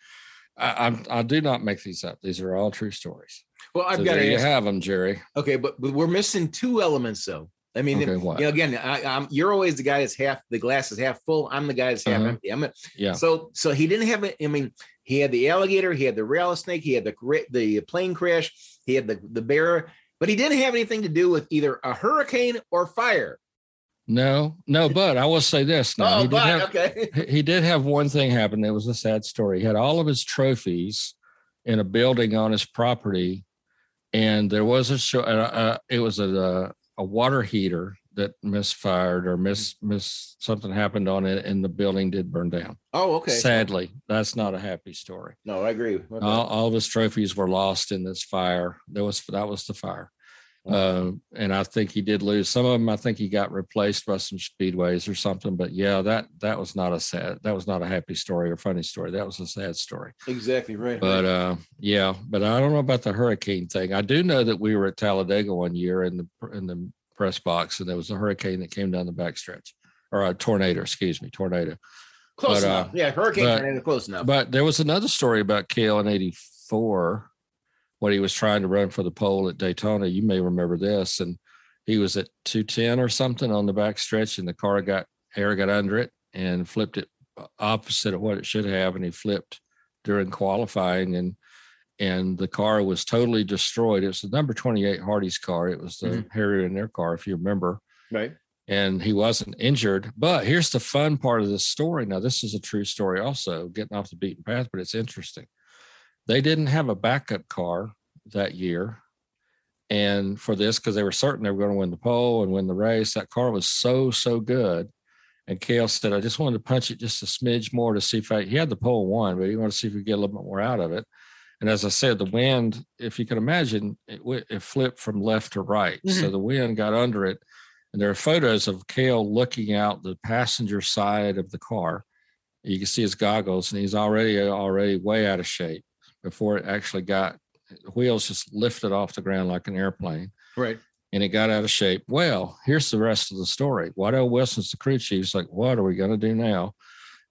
I, I'm, I do not make these up. These are all true stories. Well, I've so got there to you have them, Jerry. Okay, but, but we're missing two elements, though. I mean, okay, if, you know, again, I, I'm, you're always the guy that's half, the glass is half full. I'm the guy that's half uh-huh. empty. I'm a, yeah. So, so he didn't have it. I mean, he had the alligator, he had the rattlesnake, he had the the plane crash, he had the the bear, but he didn't have anything to do with either a hurricane or fire. No, no, but I will say this. No, oh, he, but, did have, okay. he did have one thing happen. It was a sad story. He had all of his trophies in a building on his property. And there was a show, uh, it was a, a water heater that misfired or miss, miss something happened on it, and the building did burn down. Oh, okay. Sadly, that's not a happy story. No, I agree. All, all of his trophies were lost in this fire. There was, that was the fire. Uh, and I think he did lose some of them. I think he got replaced by some speedways or something. But yeah, that that was not a sad, that was not a happy story or funny story. That was a sad story. Exactly right. But uh, yeah, but I don't know about the hurricane thing. I do know that we were at Talladega one year in the in the press box, and there was a hurricane that came down the backstretch, or a tornado. Excuse me, tornado. Close but, enough. Uh, yeah, hurricane but, tornado, close enough. But there was another story about Cale in eighty-four. When he was trying to run for the pole at Daytona, you may remember this. And he was at two ten or something on the back stretch, and the car got air got under it and flipped it opposite of what it should have. And he flipped during qualifying, and, and the car was totally destroyed. It was the number twenty-eight Hardee's car. It was the mm-hmm. Harrier and their car, if you remember. Right. And he wasn't injured, but here's the fun part of this story. Now, this is a true story also, getting off the beaten path, but it's interesting. They didn't have a backup car that year, and for this, because they were certain they were going to win the pole and win the race. That car was so, so good. And Cale said, I just wanted to punch it just a smidge more to see if I, he had the pole one, but he wanted to see if we could get a little bit more out of it. And as I said, the wind, if you can imagine, it, it flipped from left to right. Mm-hmm. So the wind got under it. And there are photos of Cale looking out the passenger side of the car. You can see his goggles, and he's already, already way out of shape. Before it actually got, the wheels just lifted off the ground like an airplane. Right. And it got out of shape. Well, here's the rest of the story. Waddell Wilson's the crew chief's like, what are we going to do now?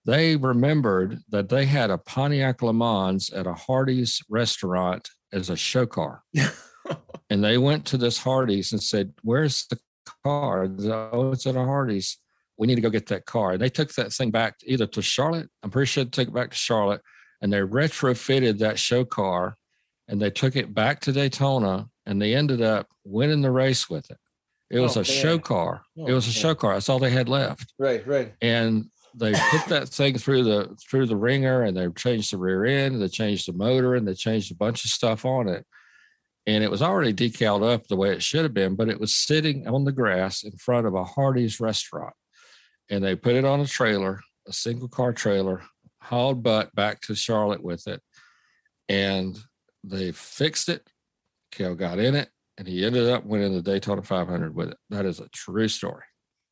They remembered that they had a Pontiac Le Mans at a Hardee's restaurant as a show car. And they went to this Hardee's and said, where's the car? Said, oh, it's at a Hardee's. We need to go get that car. And they took that thing back either to Charlotte. I'm pretty sure they took it back to Charlotte. And they retrofitted that show car, and they took it back to Daytona, and they ended up winning the race with it. It was oh, a man. show car. Oh, it was a man. show car. That's all they had left. Right, right. And they put that thing through the through the ringer, and they changed the rear end, and they changed the motor, and they changed a bunch of stuff on it. And it was already decaled up the way it should have been, but it was sitting on the grass in front of a Hardee's restaurant. And they put it on a trailer, a single car trailer, hauled butt back to Charlotte with it, and they fixed it. Cale got in it, and he ended up winning the Daytona five hundred with it. That is a true story.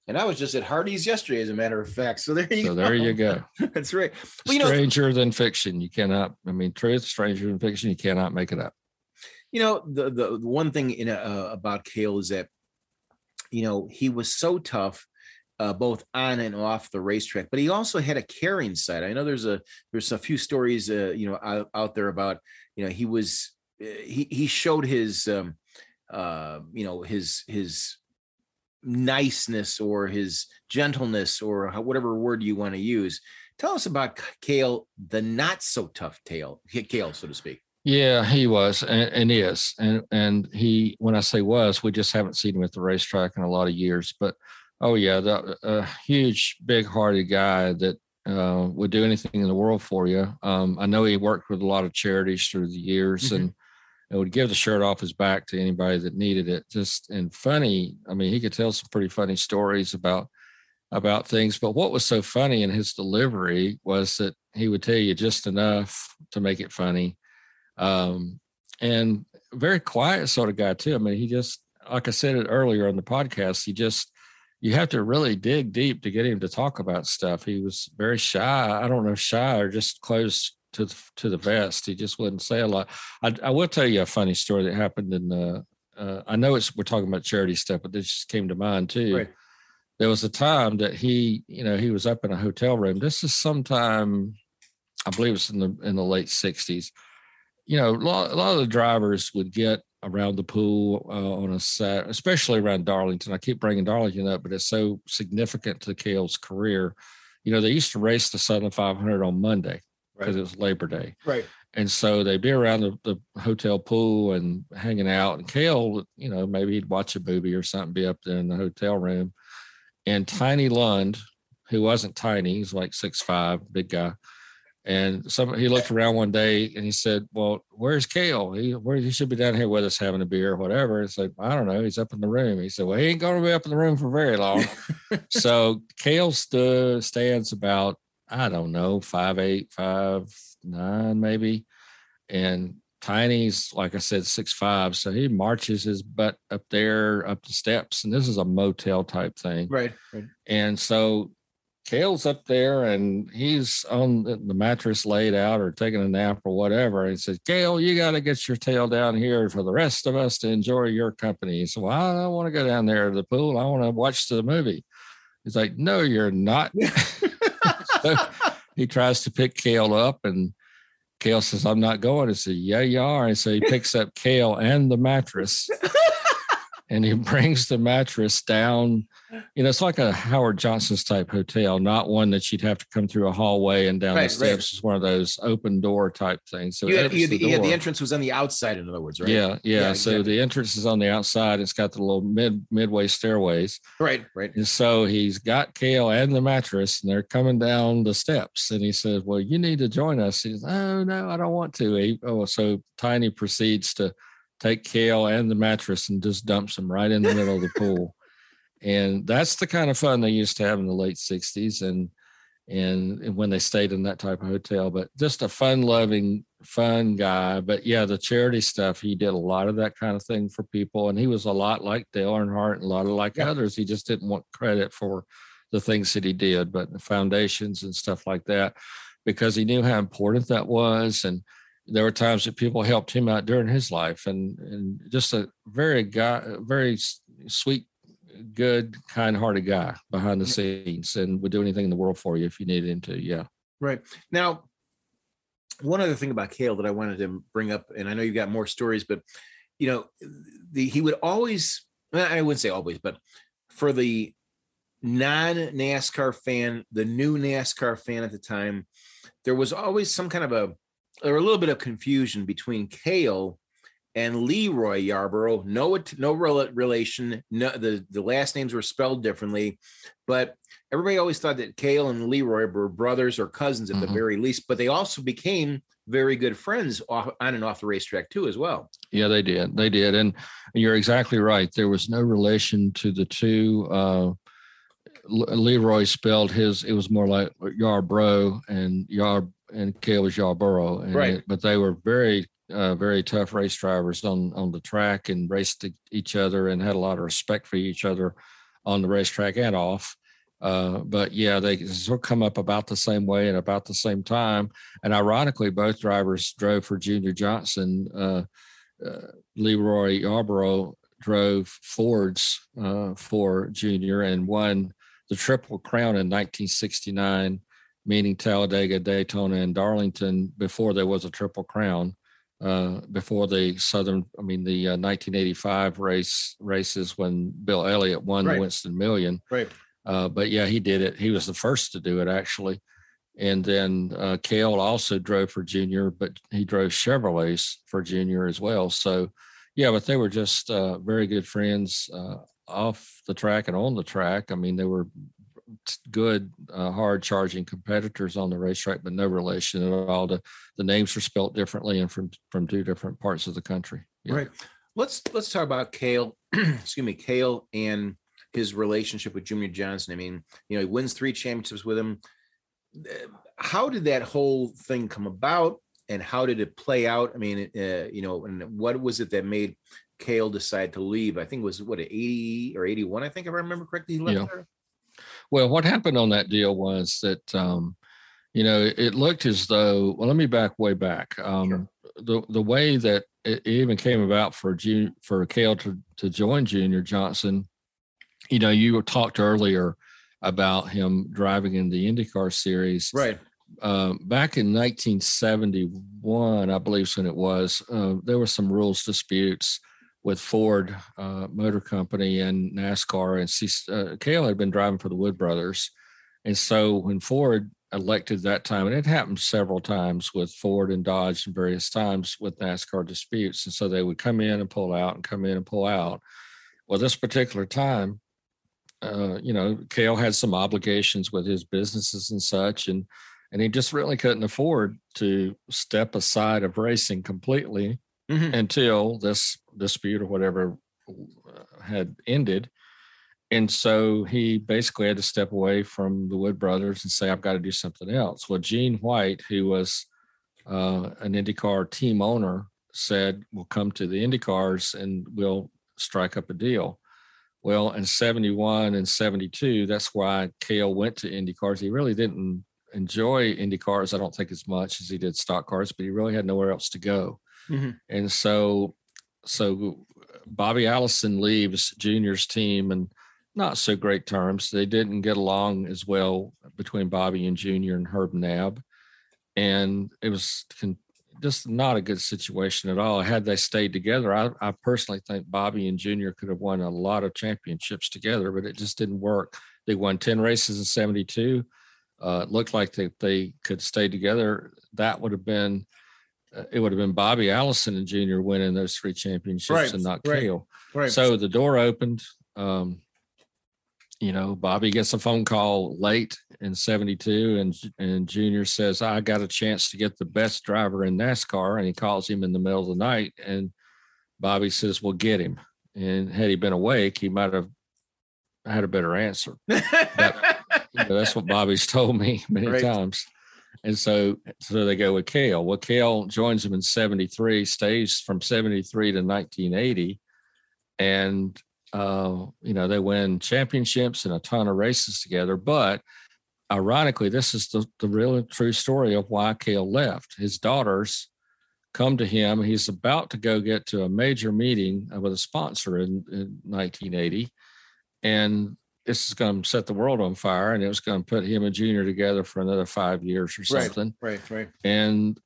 And I was just at Hardee's yesterday, as a matter of fact. So there you so go. There you go. That's right. Well, you stranger know, than fiction. You cannot, I mean, truth, stranger than fiction. You cannot make it up. You know, the, the one thing in uh, about Cale is that, you know, he was so tough. Uh, both on and off the racetrack, but he also had a caring side. I know there's a there's a few stories, uh, you know, out, out there about, you know, he was he he showed his, um, uh, you know, his his niceness or his gentleness or whatever word you want to use. Tell us about Cale, the not so tough Cale, Cale, so to speak. Yeah, he was and, and is, and and he. When I say was, we just haven't seen him at the racetrack in a lot of years, but. Oh, yeah, a uh, huge, big-hearted guy that uh, would do anything in the world for you. Um, I know he worked with a lot of charities through the years, mm-hmm. and, and would give the shirt off his back to anybody that needed it. Just and funny. I mean, he could tell some pretty funny stories about about things. But what was so funny in his delivery was that he would tell you just enough to make it funny, um, and very quiet sort of guy too. I mean, he just, like I said it earlier on the podcast, he just. You have to really dig deep to get him to talk about stuff. He was very shy. I don't know if shy or just close to the, to the vest. He just wouldn't say a lot. I, I will tell you a funny story that happened in the, uh, I know it's, we're talking about charity stuff, but this just came to mind too. Right. There was a time that he, you know, he was up in a hotel room. This is sometime, I believe it's in the, in the late sixties, you know, a lot, a lot of the drivers would get, around the pool uh, on a set, especially around Darlington. I keep bringing Darlington up, but it's so significant to Cale's career. You know, they used to race the Southern five hundred on Monday because right. It was Labor Day. Right. And so they'd be around the, the hotel pool and hanging out. And Cale, you know, maybe he'd watch a movie or something, be up there in the hotel room. And Tiny Lund, who wasn't tiny, he's like six five, big guy. And some, he looked around one day and he said, well, where's Cale? He, where, he should be down here with us having a beer or whatever. It's like, I don't know. He's up in the room. He said, well, he ain't going to be up in the room for very long. So Cale st- stands about, I don't know, five eight, five nine maybe. And Tiny's, like I said, six five, so he marches his butt up there, up the steps, and this is a motel type thing. Right. right. And so Cale's up there, and he's on the mattress laid out or taking a nap or whatever. And he says, Cale, you got to get your tail down here for the rest of us to enjoy your company. He said, well, I don't want to go down there to the pool. I want to watch the movie. He's like, no, you're not. So he tries to pick Cale up, and Cale says, I'm not going. He said, yeah, you are. And so he picks up Cale and the mattress, and he brings the mattress down. You know, it's like a Howard Johnson's type hotel, not one that you'd have to come through a hallway and down right, the steps. Right. It's one of those open door type things. So you had, you had, the, you had the entrance was on the outside, in other words, right? Yeah, yeah. yeah so exactly. The entrance is on the outside. It's got the little mid midway stairways. Right, right. And so he's got Cale and the mattress, and they're coming down the steps. And he says, well, you need to join us. He says, oh, no, I don't want to. He, oh, so Tiny proceeds to take Cale and the mattress and just dumps them right in the middle of the pool. And that's the kind of fun they used to have in the late sixties and, and and when they stayed in that type of hotel. But just a fun-loving, fun guy. But, yeah, the charity stuff, he did a lot of that kind of thing for people. And he was a lot like Dale Earnhardt and a lot of like yeah. others. He just didn't want credit for the things that he did, but the foundations and stuff like that, because he knew how important that was. And there were times that people helped him out during his life. And, and just a very guy, very sweet, good, kind-hearted guy behind the scenes, and would do anything in the world for you if you needed him to. Yeah. Right. Now, one other thing about Cale that I wanted to bring up, and I know you've got more stories, but, you know, the, he would always, I wouldn't say always, but for the non-NASCAR fan, the new NASCAR fan at the time, there was always some kind of a, or a little bit of confusion between Cale and LeeRoy Yarborough. No, no relation. No, the, the last names were spelled differently, but everybody always thought that Cale and LeeRoy were brothers or cousins at mm-hmm. the very least, but they also became very good friends off, on and off the racetrack too, as well. Yeah, they did. They did. And you're exactly right. There was no relation to the two. Uh, LeeRoy spelled his, it was more like Yarbrough, and Yarb and Cale was Yarborough. And right. It, but they were very, Uh, very tough race drivers on, on the track, and raced each other and had a lot of respect for each other on the racetrack and off. Uh, but yeah, they sort of come up about the same way and about the same time. And ironically, both drivers drove for Junior Johnson. Uh, uh, LeeRoy Yarborough drove Fords uh, for Junior and won the Triple Crown in nineteen sixty-nine, meaning Talladega, Daytona, and Darlington, before there was a Triple Crown. Uh, before the Southern, I mean, the uh, nineteen eighty-five race races when Bill Elliott won right. the Winston Million. Right. Uh, but yeah, he did it. He was the first to do it, actually. And then uh, Cale also drove for Junior, but he drove Chevrolets for Junior as well. So yeah, but they were just uh, very good friends uh, off the track and on the track. I mean, they were good, uh, hard-charging competitors on the racetrack, but no relation at all. The, the names are spelt differently and from from two different parts of the country. Yeah. Right. Let's let's talk about Cale. excuse me, Cale and his relationship with Junior Johnson. I mean, you know, he wins three championships with him. How did that whole thing come about, and how did it play out? I mean, uh, you know, and what was it that made Cale decide to leave? I think it was what eighty or eighty-one. I think if I remember correctly, he left yeah. there. Well, what happened on that deal was that, um, you know, it, it looked as though, well, let me back way back. Um, sure. The the way that it even came about for June, for Cale to, to join Junior Johnson, you know, you talked earlier about him driving in the IndyCar series. Right. Um, back in nineteen seventy-one, I believe is when it was, uh, there were some rules disputes with Ford uh, Motor Company and NASCAR, and C- uh, Cale had been driving for the Wood Brothers. And so when Ford elected that time, and it happened several times with Ford and Dodge and various times with NASCAR disputes. And so they would come in and pull out and come in and pull out. Well, this particular time, uh, you know, Cale had some obligations with his businesses and such, and, and he just really couldn't afford to step aside of racing completely Mm-hmm. until this dispute or whatever had ended. And so he basically had to step away from the Wood Brothers and say, I've got to do something else. Well, Gene White, who was uh, an IndyCar team owner said, we'll come to the IndyCars and we'll strike up a deal. Well, in seventy-one and seventy-two, that's why Cale went to IndyCars. He really didn't enjoy IndyCars, I don't think, as much as he did stock cars, but he really had nowhere else to go. Mm-hmm. And so, so Bobby Allison leaves Junior's team and not so great terms. They didn't get along as well between Bobby and Junior and Herb Nabb. And it was con- just not a good situation at all. Had they stayed together, I, I personally think Bobby and Junior could have won a lot of championships together, but it just didn't work. They won ten races in seventy-two. Uh, it looked like they, they could stay together. That would have been, uh, it would have been Bobby Allison and Junior winning those three championships, right, and not right, Cale. Right. So the door opened. Um, You know, Bobby gets a phone call late in seventy-two, and and Junior says, I got a chance to get the best driver in NASCAR, and he calls him in the middle of the night, and Bobby says, well, get him. And had he been awake, he might have had a better answer. But, you know, that's what Bobby's told me many Great. times. And so, so they go with Cale. Well, Cale joins him in seventy-three, stays from seventy-three to nineteen eighty, and Uh, you know, they win championships and a ton of races together. But ironically, this is the, the real and true story of why Cale left. His daughters come to him. He's about to go get to a major meeting with a sponsor in, in nineteen eighty. And this is going to set the world on fire. And it was going to put him and Junior together for another five years or something. Right, right, right. And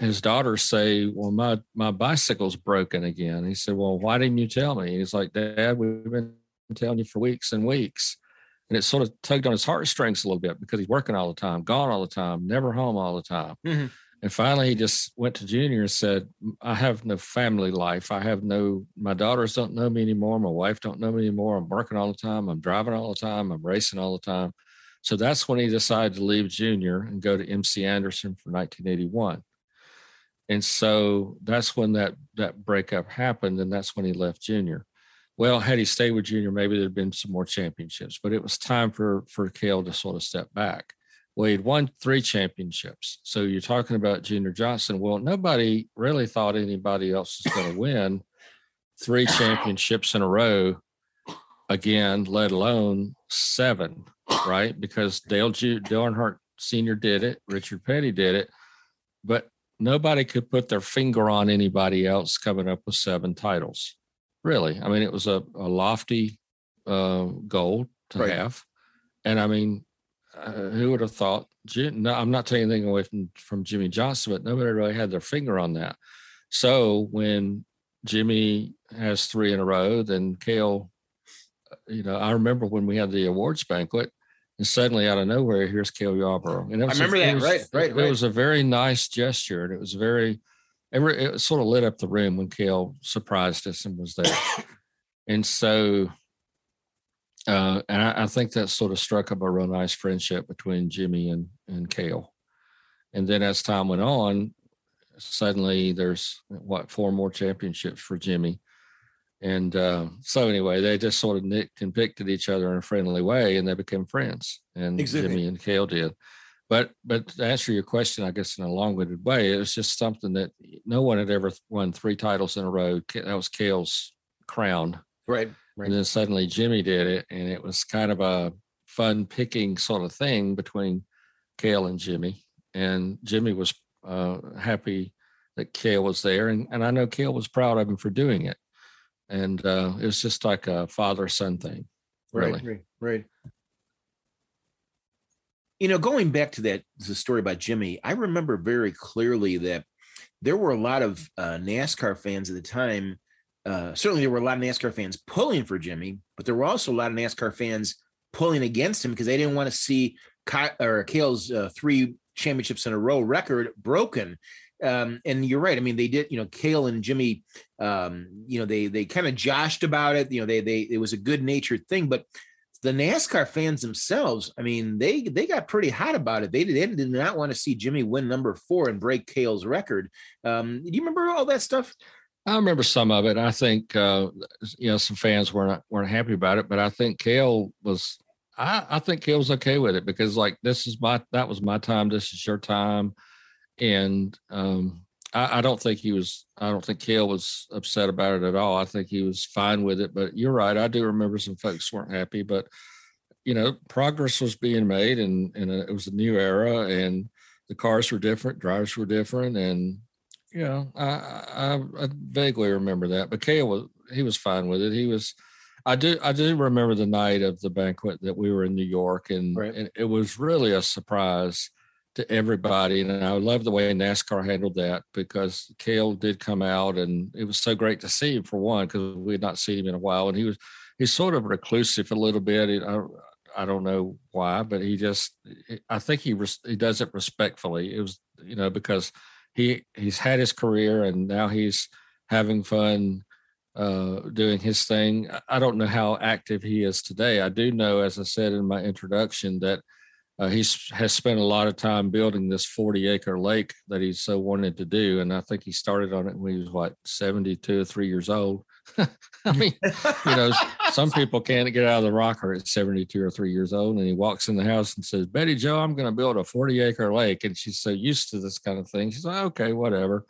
his daughters say, well, my, my bicycle's broken again. He said, well, why didn't you tell me? He's like, Dad, we've been telling you for weeks and weeks. And it sort of tugged on his heartstrings a little bit because he's working all the time, gone all the time, never home all the time. Mm-hmm. And finally, he just went to Junior and said, I have no family life. I have no, my daughters don't know me anymore. My wife don't know me anymore. I'm working all the time. I'm driving all the time. I'm racing all the time. So that's when he decided to leave Junior and go to M C Anderson for nineteen eighty-one. And so that's when that, that breakup happened, and that's when he left Junior. Well, had he stayed with Junior, maybe there'd been some more championships, but it was time for, for Cale to sort of step back. Well, he'd won three championships. So you're talking about Junior Johnson. Well, nobody really thought anybody else was going to win three championships in a row again, let alone seven, right? Because Dale, Dale Earnhardt Senior did it. Richard Petty did it. But nobody could put their finger on anybody else coming up with seven titles. Really. I mean, it was a, a lofty uh, goal to right. have. And I mean, uh, who would have thought, no, I'm not taking anything away from, from Jimmie Johnson, but nobody really had their finger on that. So when Jimmie has three in a row, then Cale, you know, I remember when we had the awards banquet, and suddenly, out of nowhere, here's Cale Yarborough. And it was I remember a, that, it was, right, right, right. It was a very nice gesture, and it was very, it sort of lit up the room when Cale surprised us and was there. And so, uh, and I, I think that sort of struck up a real nice friendship between Jimmie and, and Cale. And then as time went on, suddenly there's, what, four more championships for Jimmie. And uh, so anyway, they just sort of nicked and picked at each other in a friendly way, and they became friends. And exactly. Jimmie and Cale did. But but to answer your question, I guess in a long-winded way, it was just something that no one had ever won three titles in a row. That was Cale's crown. Right. right. And then suddenly Jimmie did it, and it was kind of a fun picking sort of thing between Cale and Jimmie. And Jimmie was uh, happy that Cale was there, and, and I know Cale was proud of him for doing it. And uh, it was just like a father-son thing, really. Right, right, right. You know, going back to that the story about Jimmie, I remember very clearly that there were a lot of uh, NASCAR fans at the time. Uh, certainly, there were a lot of NASCAR fans pulling for Jimmie, but there were also a lot of NASCAR fans pulling against him because they didn't want to see Kyle, or Cale's uh, three championships in a row record broken. Um, and you're right. I mean, they did, you know, Cale and Jimmie, um, you know, they, they kind of joshed about it. You know, they, they, it was a good natured thing, but the NASCAR fans themselves, I mean, they, they got pretty hot about it. They did, they did not want to see Jimmie win number four and break Cale's record. Um, do you remember all that stuff? I remember some of it. I think, uh, you know, some fans weren't, weren't happy about it, but I think Cale was, I, I think Cale was okay with it because like, this is my, that was my time. This is your time. And um, I, I don't think he was, I don't think Cale was upset about it at all. I think he was fine with it, but you're right. I do remember some folks weren't happy, but you know, progress was being made and, and it was a new era and the cars were different, drivers were different. And, you know, I, I, I vaguely remember that, but Cale was, he was fine with it. He was, I do, I do remember the night of the banquet that we were in New York and, right. and it was really a surprise to everybody. And I love the way NASCAR handled that because Cale did come out and it was so great to see him for one, because we had not seen him in a while. And he was, he's sort of reclusive a little bit. He, I, I don't know why, but he just, I think he, res, he does it respectfully. It was, you know, because he, he's had his career and now he's having fun uh, doing his thing. I don't know how active he is today. I do know, as I said in my introduction, that Uh, he has spent a lot of time building this forty acre lake that he's so wanted to do. And I think he started on it when he was what, seventy-two or three years old. I mean, you know, some people can't get out of the rocker at seventy-two or three years old. And he walks in the house and says, Betty Jo, I'm going to build a forty acre lake. And she's so used to this kind of thing. She's like, okay, whatever.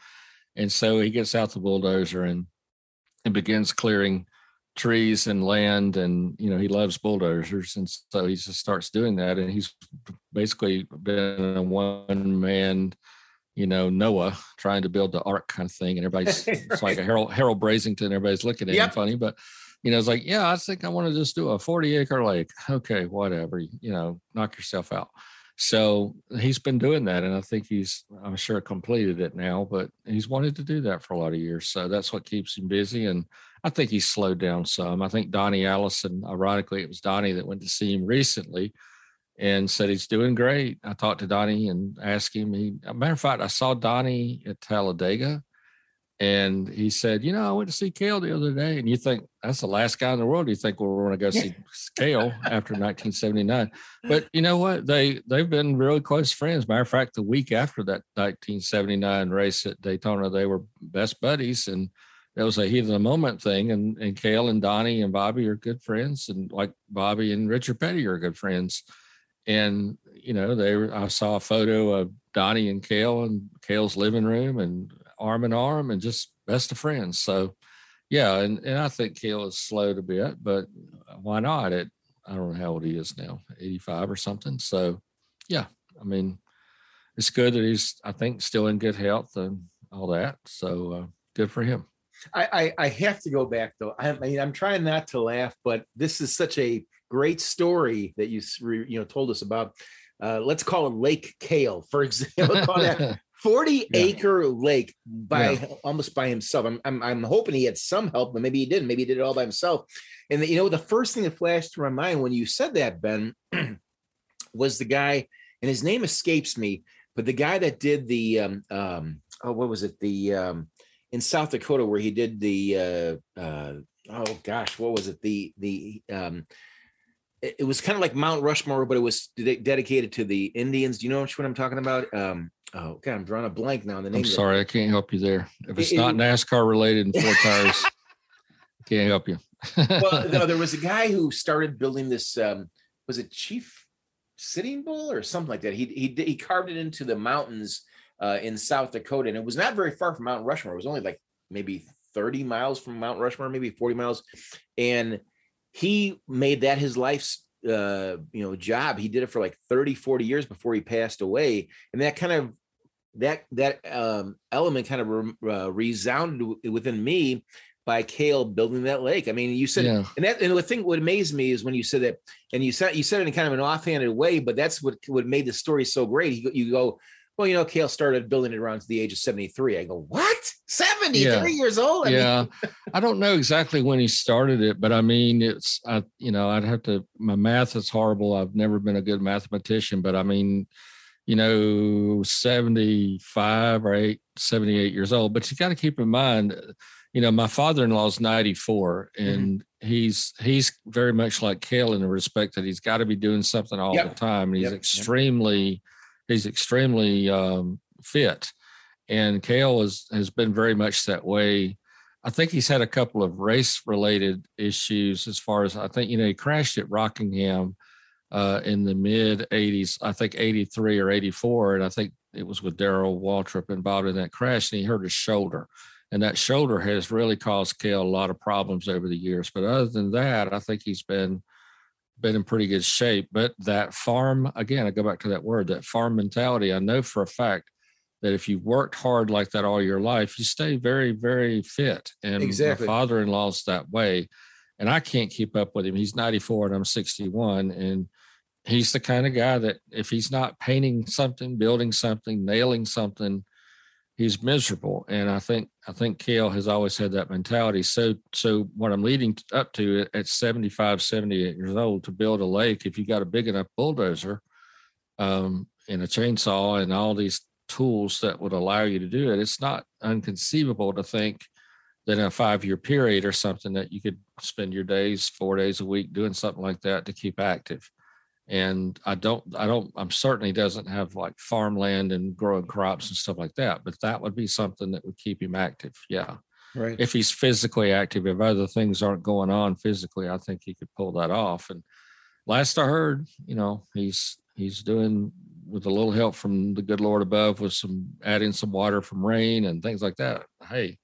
And so he gets out the bulldozer and, and begins clearing trees and land, and you know he loves bulldozers, and so he just starts doing that. And he's basically been a one-man, you know, Noah trying to build the ark kind of thing. And everybody's right. It's like a Harold Harold Brazington. Everybody's looking at yep. him funny, but you know it's like, yeah, I think I want to just do a forty acre lake. Okay, whatever, you know, knock yourself out. So he's been doing that, and I think he's, I'm sure, completed it now. But he's wanted to do that for a lot of years, so that's what keeps him busy. And I think he slowed down some. I think Donnie Allison, ironically, it was Donnie that went to see him recently and said he's doing great. I talked to Donnie and asked him. He, as a matter of fact, I saw Donnie at Talladega, and he said, you know, I went to see Cale the other day. And you think, that's the last guy in the world you think will want to go see Cale after nineteen seventy-nine. But you know what? They, they've been really close friends. Matter of fact, the week after that nineteen seventy-nine race at Daytona, they were best buddies, and it was a heat of the moment thing. And, and Cale and Donnie and Bobby are good friends. And like Bobby and Richard Petty are good friends. And, you know, they were, I saw a photo of Donnie and Cale in Cale's living room and arm in arm and just best of friends. So, yeah. And, and I think Cale is slowed a bit, but why not? At, I don't know how old he is now, eighty-five or something. So yeah, I mean, it's good that he's, I think, still in good health and all that. So uh, good for him. I, I, I have to go back though. I mean, I'm trying not to laugh, but this is such a great story that you you know told us about. Uh, let's call it Lake Cale, for example. Call that forty acre yeah. lake by yeah. almost by himself. I'm, I'm I'm hoping he had some help, but maybe he didn't. Maybe he did it all by himself. And the, you know, the first thing that flashed through my mind when you said that, Ben, was the guy, and his name escapes me, but the guy that did the um, um oh what was it the um. in South Dakota, where he did the, uh, uh, oh gosh, what was it? The, the, um, it, it was kind of like Mount Rushmore, but it was de- dedicated to the Indians. Do you know what I'm talking about? Um, oh God, I'm drawing a blank now on the name. I'm sorry. That. I can't help you there. If it's it, not it, NASCAR related in four tires, can't help you. Well, no, there was a guy who started building this, um, was it Chief Sitting Bull or something like that? He, he, he carved it into the mountains Uh, in South Dakota, and it was not very far from Mount Rushmore. It was only like maybe thirty miles from Mount Rushmore, maybe forty miles. And he made that his life's, uh, you know, job. He did it for like thirty, forty years before he passed away. And that kind of, that, that um, element kind of re- uh, resounded within me by Cale building that lake. I mean, you said, yeah. and that, and the thing what amazed me is when you said that, and you said, you said it in kind of an offhanded way, but that's what, what made the story so great. You, you go, well, you know, Cale started building it around the age of seventy-three. I go, what? seventy-three yeah. years old? I yeah. Mean- I don't know exactly when he started it, but I mean, it's, I, you know, I'd have to, my math is horrible. I've never been a good mathematician, but I mean, you know, seventy-five or eight, seventy-eight years old. But you got to keep in mind, you know, my father-in-law's ninety-four, and mm-hmm. he's, he's very much like Cale in the respect that he's got to be doing something all yep. the time. And he's yep. extremely, yep. He's extremely um, fit, and Cale is, has been very much that way. I think he's had a couple of race-related issues as far as, I think, you know, he crashed at Rockingham uh, in the mid eighties, I think eighty-three or eighty-four. And I think it was with Darrell Waltrip involved in that crash, and he hurt his shoulder. And that shoulder has really caused Cale a lot of problems over the years. But other than that, I think he's been been in pretty good shape. But that farm, again, I go back to that word, that farm mentality. I know for a fact that if you worked hard like that all your life, you stay very, very fit. And exactly. My father-in-law's that way. And I can't keep up with him. He's ninety-four and I'm sixty-one. And he's the kind of guy that if he's not painting something, building something, nailing something, he's miserable. And I think I think Cale has always had that mentality. So so what I'm leading up to at seventy-five, seventy-eight years old, to build a lake, if you got a big enough bulldozer um, and a chainsaw and all these tools that would allow you to do it, it's not inconceivable to think that in a five-year period or something that you could spend your days, four days a week doing something like that to keep active. And I don't, I don't, I'm certainly doesn't have like farmland and growing crops and stuff like that, but that would be something that would keep him active. Yeah. Right. If he's physically active, if other things aren't going on physically, I think he could pull that off. And last I heard, you know, he's, he's doing with a little help from the good Lord above with some, adding some water from rain and things like that. Hey,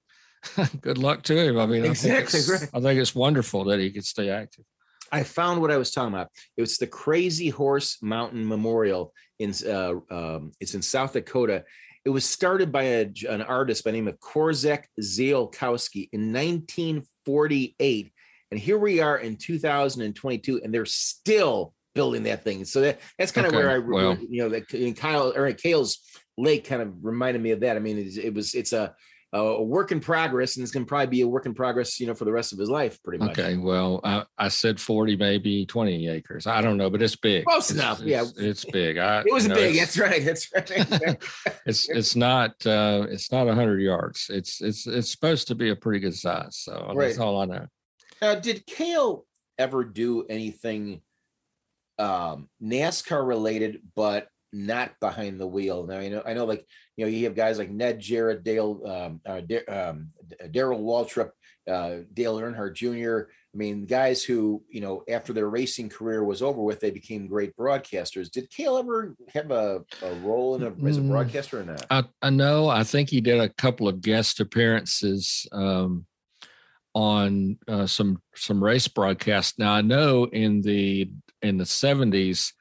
good luck to him. I mean, exactly. I think, right. I think it's wonderful that he could stay active. I found what I was talking about. It's the Crazy Horse Mountain Memorial. In uh, um, it's in South Dakota. It was started by a, an artist by the name of Korzek Zielkowski in nineteen forty-eight. And here we are in two thousand twenty-two, and they're still building that thing. So that, that's kind okay. of where I, well. you know, that in Kyle or Cale's Lake kind of reminded me of that. I mean, it, it was, it's a, a work in progress, and it's going to probably be a work in progress, you know, for the rest of his life, pretty much. Okay. Well, I, I said forty, maybe twenty acres. I don't know, but it's big. Close it's, enough. It's, yeah, it's big. I, it was you know, big. That's right. That's right. it's it's not uh, it's not a hundred yards. It's it's it's supposed to be a pretty good size. So right. That's all I know. Now, did Cale ever do anything um, NASCAR related, but not behind the wheel? Now, you know, I know, like, you know, you have guys like Ned Jarrett, Dale, um, uh, D- um, Darrell Waltrip, uh, Dale Earnhardt Junior I mean, guys who, you know, after their racing career was over with, they became great broadcasters. Did Cale ever have a, a role in a, as a broadcaster or not? I, I know. I think he did a couple of guest appearances um, on uh, some some race broadcasts. Now, I know in the in the seventies,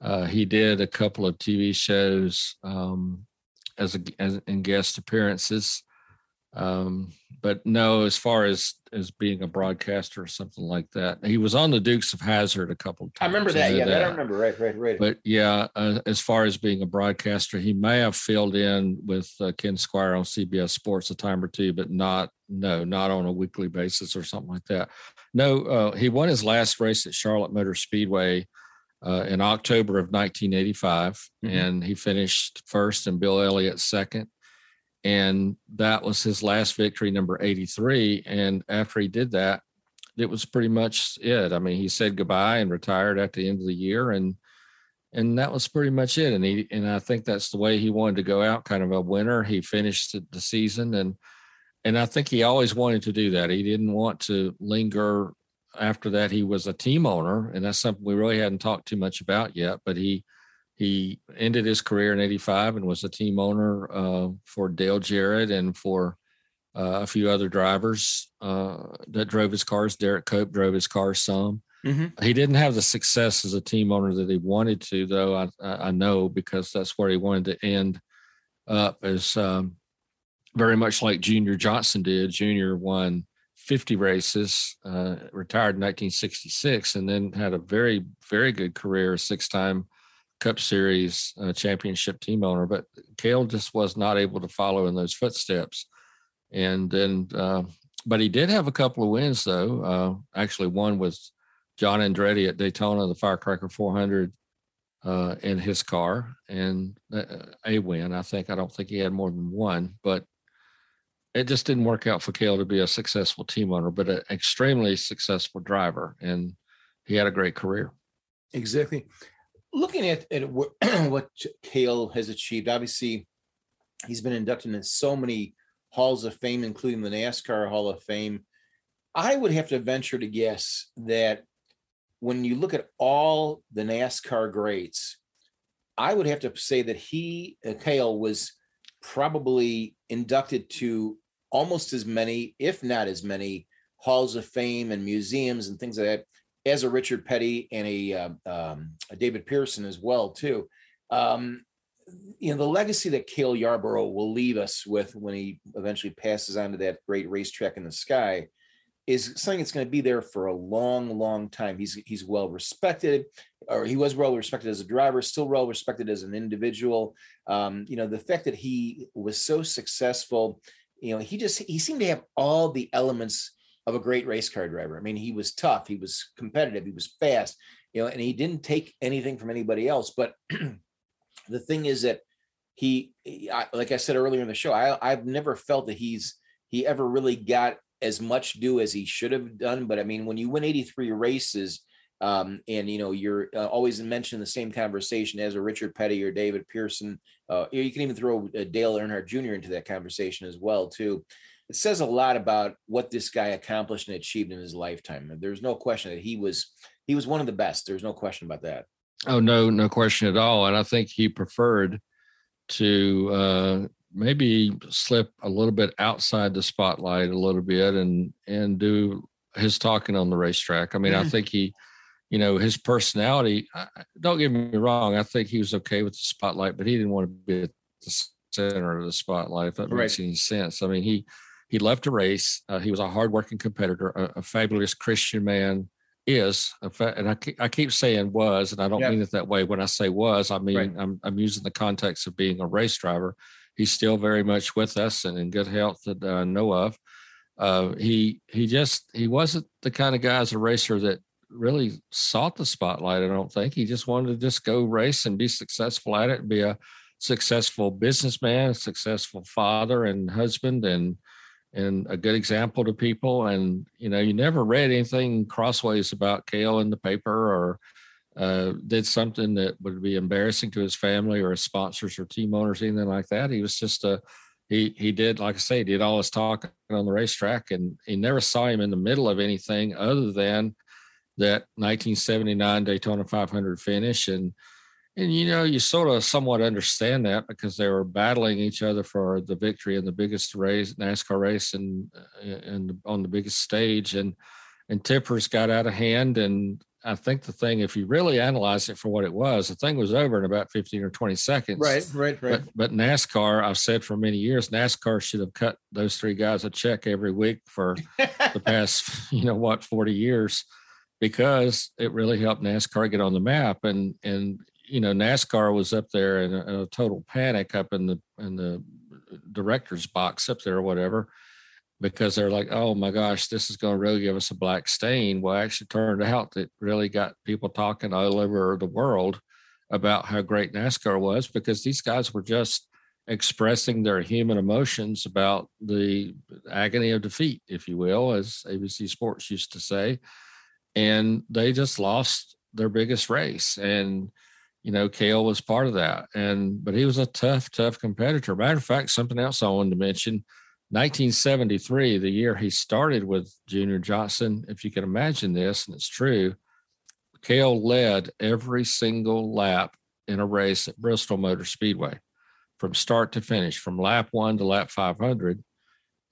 Uh, he did a couple of T V shows um, as, a, as in guest appearances, um, but no, as far as, as being a broadcaster or something like that, he was on the Dukes of Hazzard a couple of times. I remember that. Yeah, that. I remember. Right, right, right. But yeah, uh, as far as being a broadcaster, he may have filled in with uh, Ken Squire on C B S Sports a time or two, but not no, not on a weekly basis or something like that. No, uh, he won his last race at Charlotte Motor Speedway Uh, in October of nineteen eighty-five, mm-hmm. and he finished first and Bill Elliott second. And that was his last victory, number eighty-three. And after he did that, it was pretty much it. I mean, he said goodbye and retired at the end of the year. And, and that was pretty much it. And he, and I think that's the way he wanted to go out, kind of a winner. He finished the season. And, and I think he always wanted to do that. He didn't want to linger. After that, he was a team owner, and that's something we really hadn't talked too much about yet, but he he ended his career in eighty-five and was a team owner uh, for Dale Jarrett and for uh, a few other drivers uh, that drove his cars. Derek Cope drove his cars some. Mm-hmm. He didn't have the success as a team owner that he wanted to, though, I, I know, because that's where he wanted to end up, as um, very much like Junior Johnson did. Junior won fifty races, uh, retired in nineteen sixty-six, and then had a very, very good career, six-time Cup Series uh, championship team owner. But Cale just was not able to follow in those footsteps. And then, uh, but he did have a couple of wins, though. Uh, actually, one was John Andretti at Daytona, the Firecracker four hundred uh, in his car, and uh, a win, I think. I don't think he had more than one, but it just didn't work out for Cale to be a successful team owner, but an extremely successful driver. And he had a great career. Exactly. Looking at, at what, what Cale has achieved, obviously he's been inducted in so many halls of fame, including the NASCAR Hall of Fame. I would have to venture to guess that when you look at all the NASCAR greats, I would have to say that he, uh, Cale, was probably inducted to almost as many, if not as many, halls of fame and museums and things like that as a Richard Petty and a, uh, um, a David Pearson as well, too. Um, you know, the legacy that Cale Yarborough will leave us with when he eventually passes on to that great racetrack in the sky is something that's going to be there for a long, long time. He's he's well respected, or he was well respected as a driver, still well respected as an individual. Um, you know, the fact that he was so successful, you know, he just he seemed to have all the elements of a great race car driver. I mean, he was tough, he was competitive, he was fast, you know, and he didn't take anything from anybody else. But the thing is that he, I, like I said earlier in the show, I, I've never felt that he's he ever really got as much due as he should have done. But I mean, when you win eighty-three races, um, and you know, you're uh, always mentioned in the same conversation as a Richard Petty or David Pearson, uh, you can even throw uh, Dale Earnhardt Junior into that conversation as well too. It says a lot about what this guy accomplished and achieved in his lifetime. There's no question that he was, he was one of the best. There's no question about that. Oh, no, no question at all. And I think he preferred to, uh, maybe slip a little bit outside the spotlight a little bit and, and do his talking on the racetrack. I mean, mm-hmm. I think he, you know, his personality, I, don't get me wrong. I think he was okay with the spotlight, but he didn't want to be at the center of the spotlight. If that right. makes any sense. I mean, he, he loved to race. Uh, he was a hardworking competitor, a, a fabulous Christian man is, a fa- and I, ke- I keep saying was, and I don't yep. mean it that way. When I say was, I mean, right. I'm, I'm using the context of being a race driver. He's still very much with us and in good health that I know of. Uh, he he just he wasn't the kind of guy as a racer that really sought the spotlight. I don't think he just wanted to just go race and be successful at it, and be a successful businessman, a successful father and husband, and and a good example to people. And you know, you never read anything crossways about Cale in the paper, or Uh, did something that would be embarrassing to his family or his sponsors or team owners, anything like that. He was just a, he, he did, like I say, he did all his talking on the racetrack, and he never saw him in the middle of anything other than that nineteen seventy-nine Daytona five hundred finish. And, and, you know, you sort of somewhat understand that because they were battling each other for the victory in the biggest race, NASCAR race, and, and on the biggest stage, and, and tempers got out of hand. And I think the thing, if you really analyze it for what it was, the thing was over in about fifteen or twenty seconds. Right, right, right. But, but NASCAR, I've said for many years, NASCAR should have cut those three guys a check every week for the past, you know what, forty years, because it really helped NASCAR get on the map. And, and you know, NASCAR was up there in a, in a total panic up in the in the director's box up there or whatever, because they're like, oh my gosh, this is going to really give us a black stain. Well, it actually turned out that really got people talking all over the world about how great NASCAR was, because these guys were just expressing their human emotions about the agony of defeat, if you will, as A B C Sports used to say. And they just lost their biggest race. And, you know, Cale was part of that. And, but he was a tough, tough competitor. Matter of fact, something else I wanted to mention, nineteen seventy-three, the year he started with Junior Johnson, if you can imagine this, and it's true, Cale led every single lap in a race at Bristol Motor Speedway from start to finish, from lap one to lap five hundred.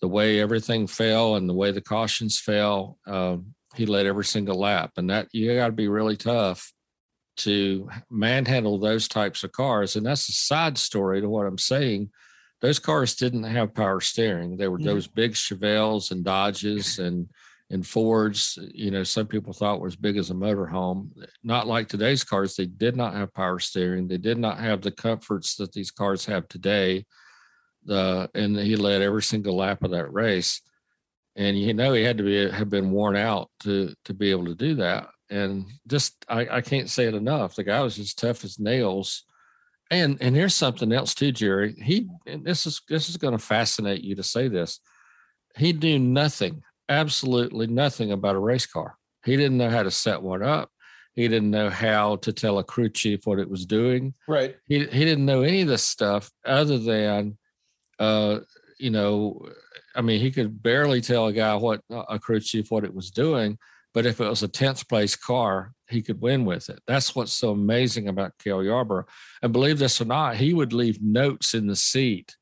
The way everything fell and the way the cautions fell, um, he led every single lap. And that, you got to be really tough to manhandle those types of cars. And that's a side story to what I'm saying. Those cars didn't have power steering. They were yeah. those big Chevelles and Dodges and, and Fords, you know, some people thought were as big as a motorhome. Not like today's cars. They did not have power steering. They did not have the comforts that these cars have today. Uh, and he led every single lap of that race. And, you know, he had to be, have been worn out to, to be able to do that. And just, I, I can't say it enough. The guy was as tough as nails. And and here's something else too, Jerry. He and this is this is going to fascinate you to say this. He knew nothing, absolutely nothing about a race car. He didn't know how to set one up. He didn't know how to tell a crew chief what it was doing. Right. He he didn't know any of this stuff other than, uh, you know, I mean, he could barely tell a guy what a crew chief what it was doing. But if it was a tenth place car, he could win with it. That's what's so amazing about Cale Yarborough. And believe this or not, he would leave notes in the seat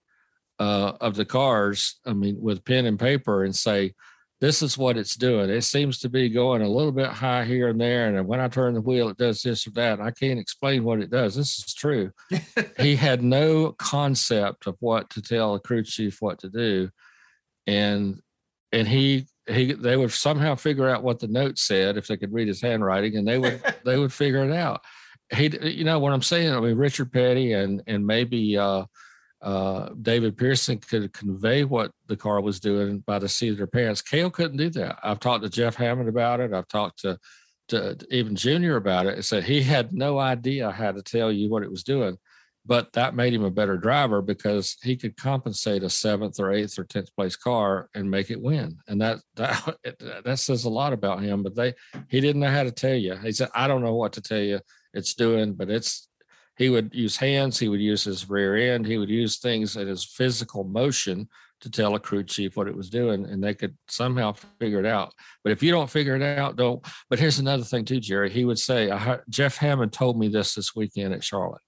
uh, of the cars, I mean, with pen and paper, and say, this is what it's doing. It seems to be going a little bit high here and there. And when I turn the wheel, it does this or that. I can't explain what it does. This is true. He had no concept of what to tell a crew chief what to do. And, and he, he, they would somehow figure out what the note said if they could read his handwriting, and they would, they would figure it out. He, you know what I'm saying? I mean, Richard Petty and, and maybe, uh, Uh, David Pearson could convey what the car was doing by the seat of their pants. Cale couldn't do that. I've talked to Jeff Hammond about it. I've talked to, to, to even Junior about it. It said he had no idea how to tell you what it was doing, but that made him a better driver because he could compensate a seventh or eighth or tenth place car and make it win. And that that, that says a lot about him, but they he didn't know how to tell you. He said, I don't know what to tell you it's doing, but it's he would use hands, he would use his rear end, he would use things in his physical motion to tell a crew chief what it was doing, and they could somehow figure it out. But if you don't figure it out, don't. But here's another thing too, Jerry. He would say, I, Jeff Hammond told me this this weekend at Charlotte.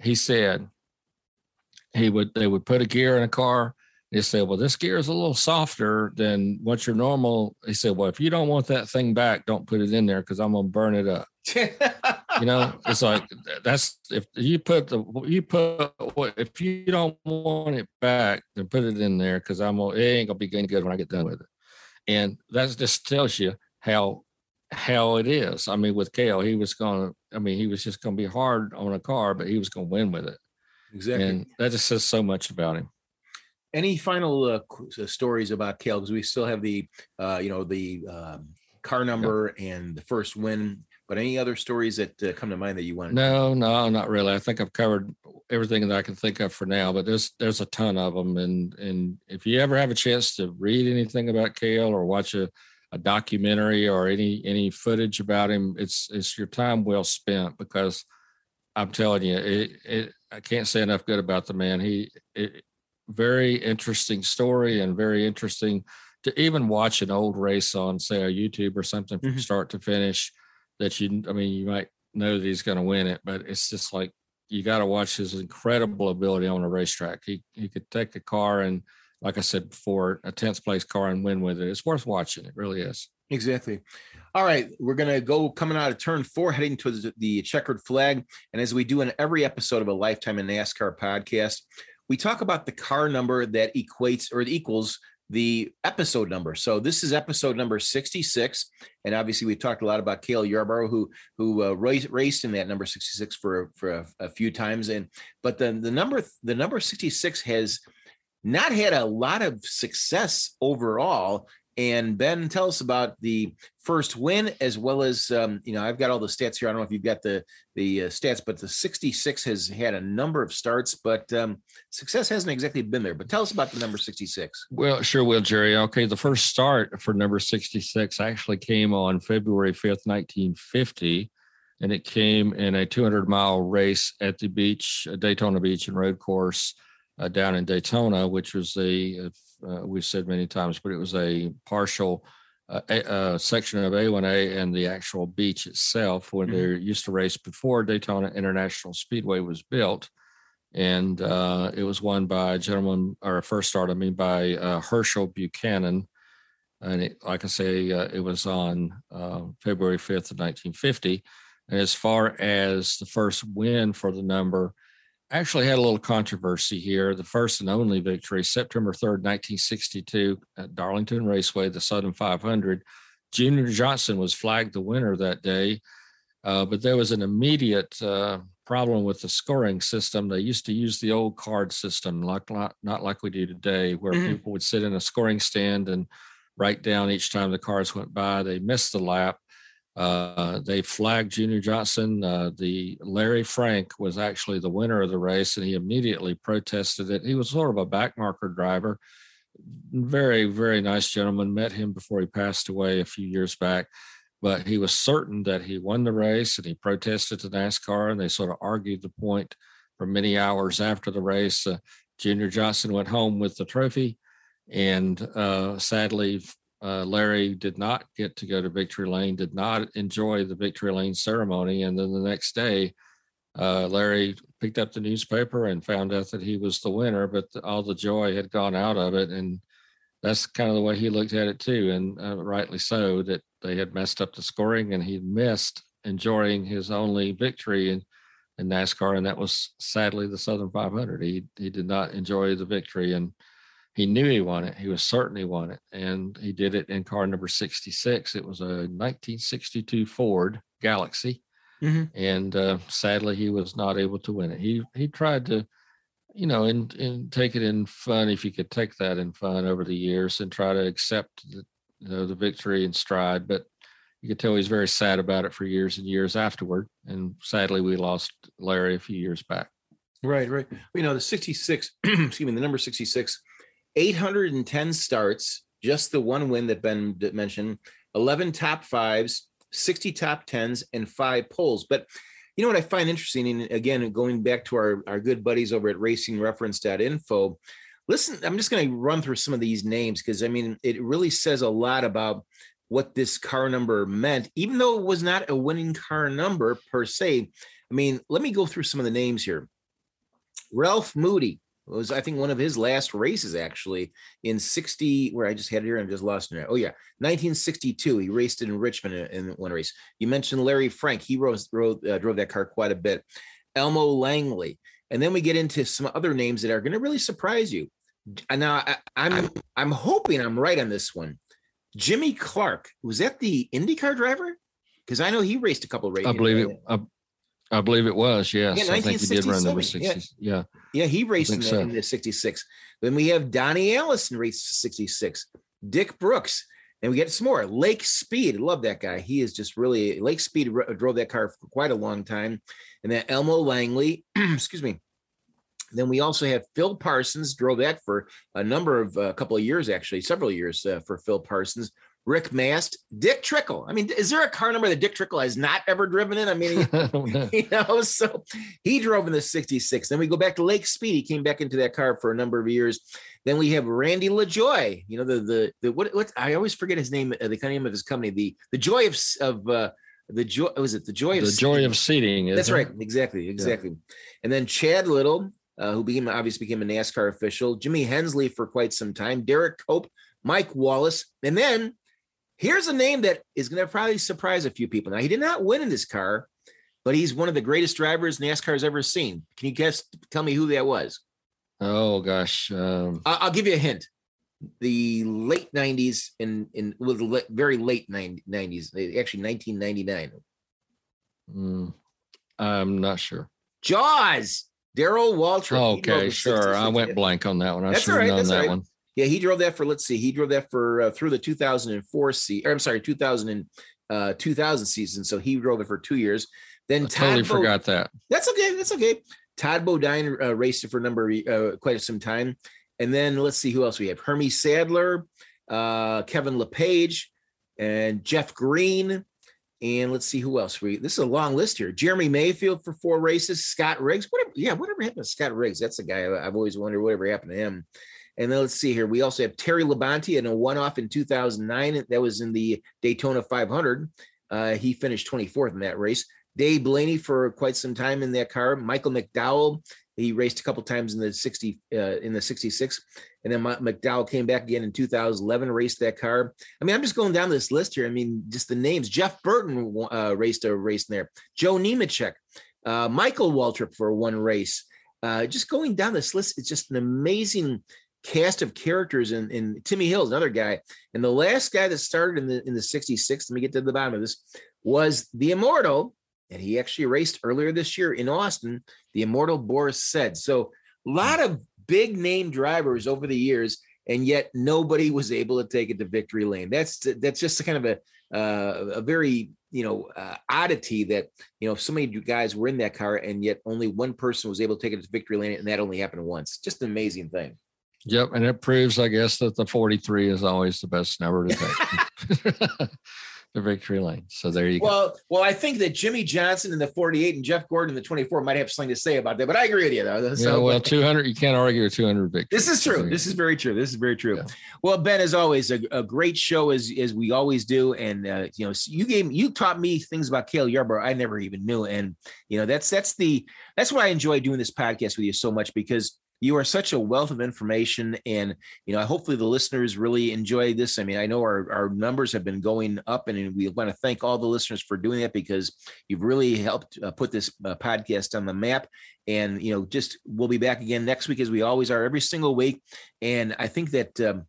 He said he would they would put a gear in a car. He said, well, this gear is a little softer than what your normal. He said, well, if you don't want that thing back, don't put it in there because I'm going to burn it up. You know, it's like that's if you put the you put if you don't want it back, then put it in there because I'm gonna, it ain't gonna be good when I get done with it. And that just tells you how how it is. I mean, with Cale, he was gonna. I mean, he was just gonna be hard on a car, but he was gonna win with it. Exactly. And that just says so much about him. Any final uh, stories about Cale? Because we still have the uh, you know the um, car number yeah. and the first win. But any other stories that uh, come to mind that you want? No, no, not really. I think I've covered everything that I can think of for now, but there's there's a ton of them. And and if you ever have a chance to read anything about Cale or watch a, a documentary or any any footage about him, it's it's your time well spent because I'm telling you, it, it, I can't say enough good about the man. He it, very interesting story and very interesting to even watch an old race on, say, a YouTube or something from mm-hmm. start to finish. That you, I mean, you might know that he's going to win it, but it's just like you got to watch his incredible ability on a racetrack. He he could take a car and, like I said before, a tenth place car and win with it. It's worth watching. It really is. Exactly. All right, we're going to go coming out of turn four, heading towards the checkered flag. And as we do in every episode of a Lifetime in NASCAR podcast, we talk about the car number that equates or it equals the episode number. So this is episode number sixty-six. And obviously we talked a lot about Cale Yarborough, who, who uh, raced, raced in that number sixty-six for, for a, a few times. And, but then the number, the number sixty-six has not had a lot of success overall. And Ben, tell us about the first win as well as, um, you know, I've got all the stats here. I don't know if you've got the, the uh, stats, but the sixty-six has had a number of starts, but um, success hasn't exactly been there. But tell us about the number sixty-six. Well, sure will, Jerry. Okay, the first start for number sixty-six actually came on February fifth, nineteen fifty, and it came in a two hundred mile race at the beach, Daytona Beach and Road Course uh, down in Daytona, which was the... Uh, we've said many times, but it was a partial uh, a, uh, section of A one A and the actual beach itself when mm-hmm. they used to race before Daytona International Speedway was built. And uh, it was won by a gentleman, or a first start, I mean, by uh, Herschel Buchanan. And it, like I say, uh, it was on uh, February fifth of nineteen fifty. And as far as the first win for the number, actually had a little controversy here. The first and only victory, September third, nineteen sixty-two, at Darlington Raceway, the Southern five hundred. Junior Johnson was flagged the winner that day, uh, but there was an immediate uh, problem with the scoring system. They used to use the old card system, like not, not like we do today, where mm-hmm. people would sit in a scoring stand and write down each time the cars went by. They missed the lap. Uh, they flagged Junior Johnson. Uh, the Larry Frank was actually the winner of the race, and he immediately protested it. He was sort of a backmarker driver. Very, very nice gentleman. Met him before he passed away a few years back, but he was certain that he won the race, and he protested to NASCAR, and they sort of argued the point for many hours after the race. Uh, Junior Johnson went home with the trophy, and uh, sadly Uh, Larry did not get to go to Victory Lane, did not enjoy the Victory Lane ceremony. And then the next day, uh, Larry picked up the newspaper and found out that he was the winner, but the, all the joy had gone out of it. And that's kind of the way he looked at it too. And uh, rightly so, that they had messed up the scoring and he missed enjoying his only victory in, in NASCAR. And that was sadly the Southern five hundred. He, he did not enjoy the victory, and he knew he won it. He was certain he won it. And he did it in car number sixty-six. It was a nineteen sixty-two Ford Galaxy. Mm-hmm. And uh, sadly, he was not able to win it. He he tried to, you know, and, and take it in fun, if you could take that in fun over the years, and try to accept the, you know, the victory in stride. But you could tell he's very sad about it for years and years afterward. And sadly, we lost Larry a few years back. Right, right. You know, the sixty-six, excuse me, the number sixty-six, eight hundred ten starts, just the one win that Ben mentioned, eleven top fives, sixty top tens, and five poles. But you know what I find interesting, and again, going back to our, our good buddies over at racing reference dot info, listen, I'm just going to run through some of these names, because I mean, it really says a lot about what this car number meant, even though it was not a winning car number per se. I mean, let me go through some of the names here. Ralph Moody. It was, I think, one of his last races, actually, in sixty, where I just had it here and just lost it. Oh, yeah. nineteen sixty-two. He raced it in Richmond in, in one race. You mentioned Larry Frank. He rose, rode, uh, drove that car quite a bit. Elmo Langley. And then we get into some other names that are going to really surprise you. Now, I, I'm I'm hoping I'm right on this one. Jimmy Clark. Was that the IndyCar driver? Because I know he raced a couple of races. I believe know, it. I- I believe it was, yes. Yeah, I think he did run number sixty. Yeah. yeah. Yeah, he raced in the, so. in the sixty-six. Then we have Donnie Allison raced sixty-six. Dick Brooks. And we get some more. Lake Speed. Love that guy. He is just really, Lake Speed r- drove that car for quite a long time. And then Elmo Langley. Excuse me. Then we also have Phil Parsons. Drove that for a number of, a uh, couple of years, actually, several years uh, for Phil Parsons. Rick Mast, Dick Trickle. I mean, is there a car number that Dick Trickle has not ever driven in? I mean, you know, so he drove in the sixty-six. Then we go back to Lake Speed. He came back into that car for a number of years. Then we have Randy LaJoy. You know, the the the what what I always forget his name, the name of his company. The the joy of of uh, the joy was it the joy of the seating? joy of seating. That's right, it? exactly, exactly. Yeah. And then Chad Little, uh, who became obviously became a NASCAR official. Jimmy Hensley for quite some time. Derek Cope, Mike Wallace, and then. Here's a name that is going to probably surprise a few people. Now, he did not win in this car, but he's one of the greatest drivers NASCAR has ever seen. Can you guess? Tell me who that was. Oh, gosh. Um, I- I'll give you a hint. The late nineties and in, in, well, the le- very late nineties, actually nineteen ninety-nine. Mm, I'm not sure. Jaws. Darrell Waltrip. Oh, okay, sure. I went blank on that one. I should have known that one. Yeah, he drove that for, let's see, he drove that for uh, through the two thousand four season, or I'm sorry, two thousand, uh, two thousand season. So he drove it for two years. Then I Todd totally Bo- forgot that. That's okay. That's okay. Todd Bodine uh, raced it for a number uh, quite some time. And then let's see who else we have. Hermie Sadler, uh, Kevin LePage, and Jeff Green. And let's see who else we, this is a long list here. Jeremy Mayfield for four races, Scott Riggs, whatever. Yeah, whatever happened to Scott Riggs? That's a guy I've always wondered whatever happened to him. And then let's see here. We also have Terry Labonte in a one-off in two thousand nine. That was in the Daytona five hundred. Uh, he finished twenty-fourth in that race. Dave Blaney for quite some time in that car. Michael McDowell, he raced a couple times in the sixty uh, in the sixty-six. And then McDowell came back again in two thousand eleven, raced that car. I mean, I'm just going down this list here. I mean, just the names. Jeff Burton uh, raced a race in there. Joe Nemechek, uh, Michael Waltrip for one race. Uh, just going down this list, it's just an amazing cast of characters, and in, in Timmy Hill's another guy. And the last guy that started in the in the sixty-six, let me get to the bottom of this, was the Immortal, and he actually raced earlier this year in Austin, the Immortal Boris Said. So a lot of big name drivers over the years, and yet nobody was able to take it to victory lane. That's that's just kind of a uh, a very you know uh, oddity that you know so many guys were in that car, and yet only one person was able to take it to victory lane, and that only happened once. Just an amazing thing. Yep, and it proves, I guess, that the forty-three is always the best number to take. the victory lane. So there you well, go. Well, I think that Jimmie Johnson in the forty-eight and Jeff Gordon in the twenty-four might have something to say about that, but I agree with you though. So, yeah, well, two hundred, you can't argue with two hundred victories. This is true. This is very true. This is very true. Yeah. Well, Ben, as always, a, a great show as, as we always do. And, uh, you know, you gave, you taught me things about Cale Yarborough I never even knew. And, you know, that's, that's the, that's why I enjoy doing this podcast with you so much, because you are such a wealth of information, and, you know, hopefully the listeners really enjoy this. I mean, I know our, our numbers have been going up, and we want to thank all the listeners for doing that, because you've really helped uh, put this uh, podcast on the map. And, you know, just, we'll be back again next week, as we always are every single week. And I think that, um,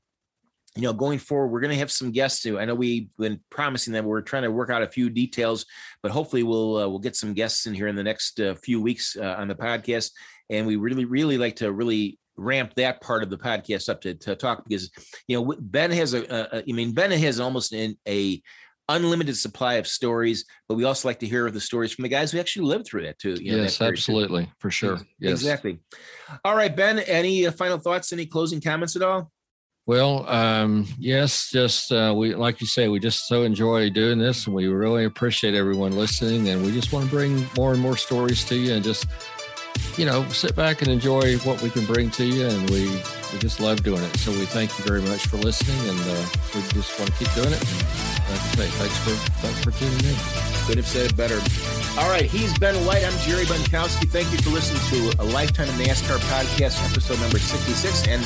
you know, going forward, we're going to have some guests too. I know we've been promising them. We're trying to work out a few details, but hopefully we'll, uh, we'll get some guests in here in the next uh, few weeks uh, on the podcast. And we really, really like to really ramp that part of the podcast up to, to talk, because, you know, Ben has a, a I mean, Ben has almost an a unlimited supply of stories, but we also like to hear the stories from the guys who actually lived through that too. You know, yes, absolutely. Too. For sure. Yes, exactly. All right, Ben, any final thoughts, any closing comments at all? Well, um, yes, just uh, we, like you say, we just so enjoy doing this, and we really appreciate everyone listening, and we just want to bring more and more stories to you, and just, you know, sit back and enjoy what we can bring to you. And we, we just love doing it. So we thank you very much for listening, and uh, we just want to keep doing it. And like I say, thanks for, thanks for tuning in. Could have said it better. All right. He's Ben White. I'm Jerry Bunkowski. Thank you for listening to A Lifetime of NASCAR podcast, episode number sixty-six. And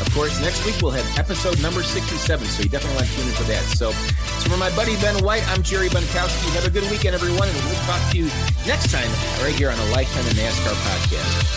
of course, next week we'll have episode number sixty-seven. So you definitely want to tune in for that. So, so for my buddy Ben White, I'm Jerry Bunkowski. Have a good weekend, everyone. And we'll talk to you next time right here on A Lifetime of NASCAR podcast. Yes.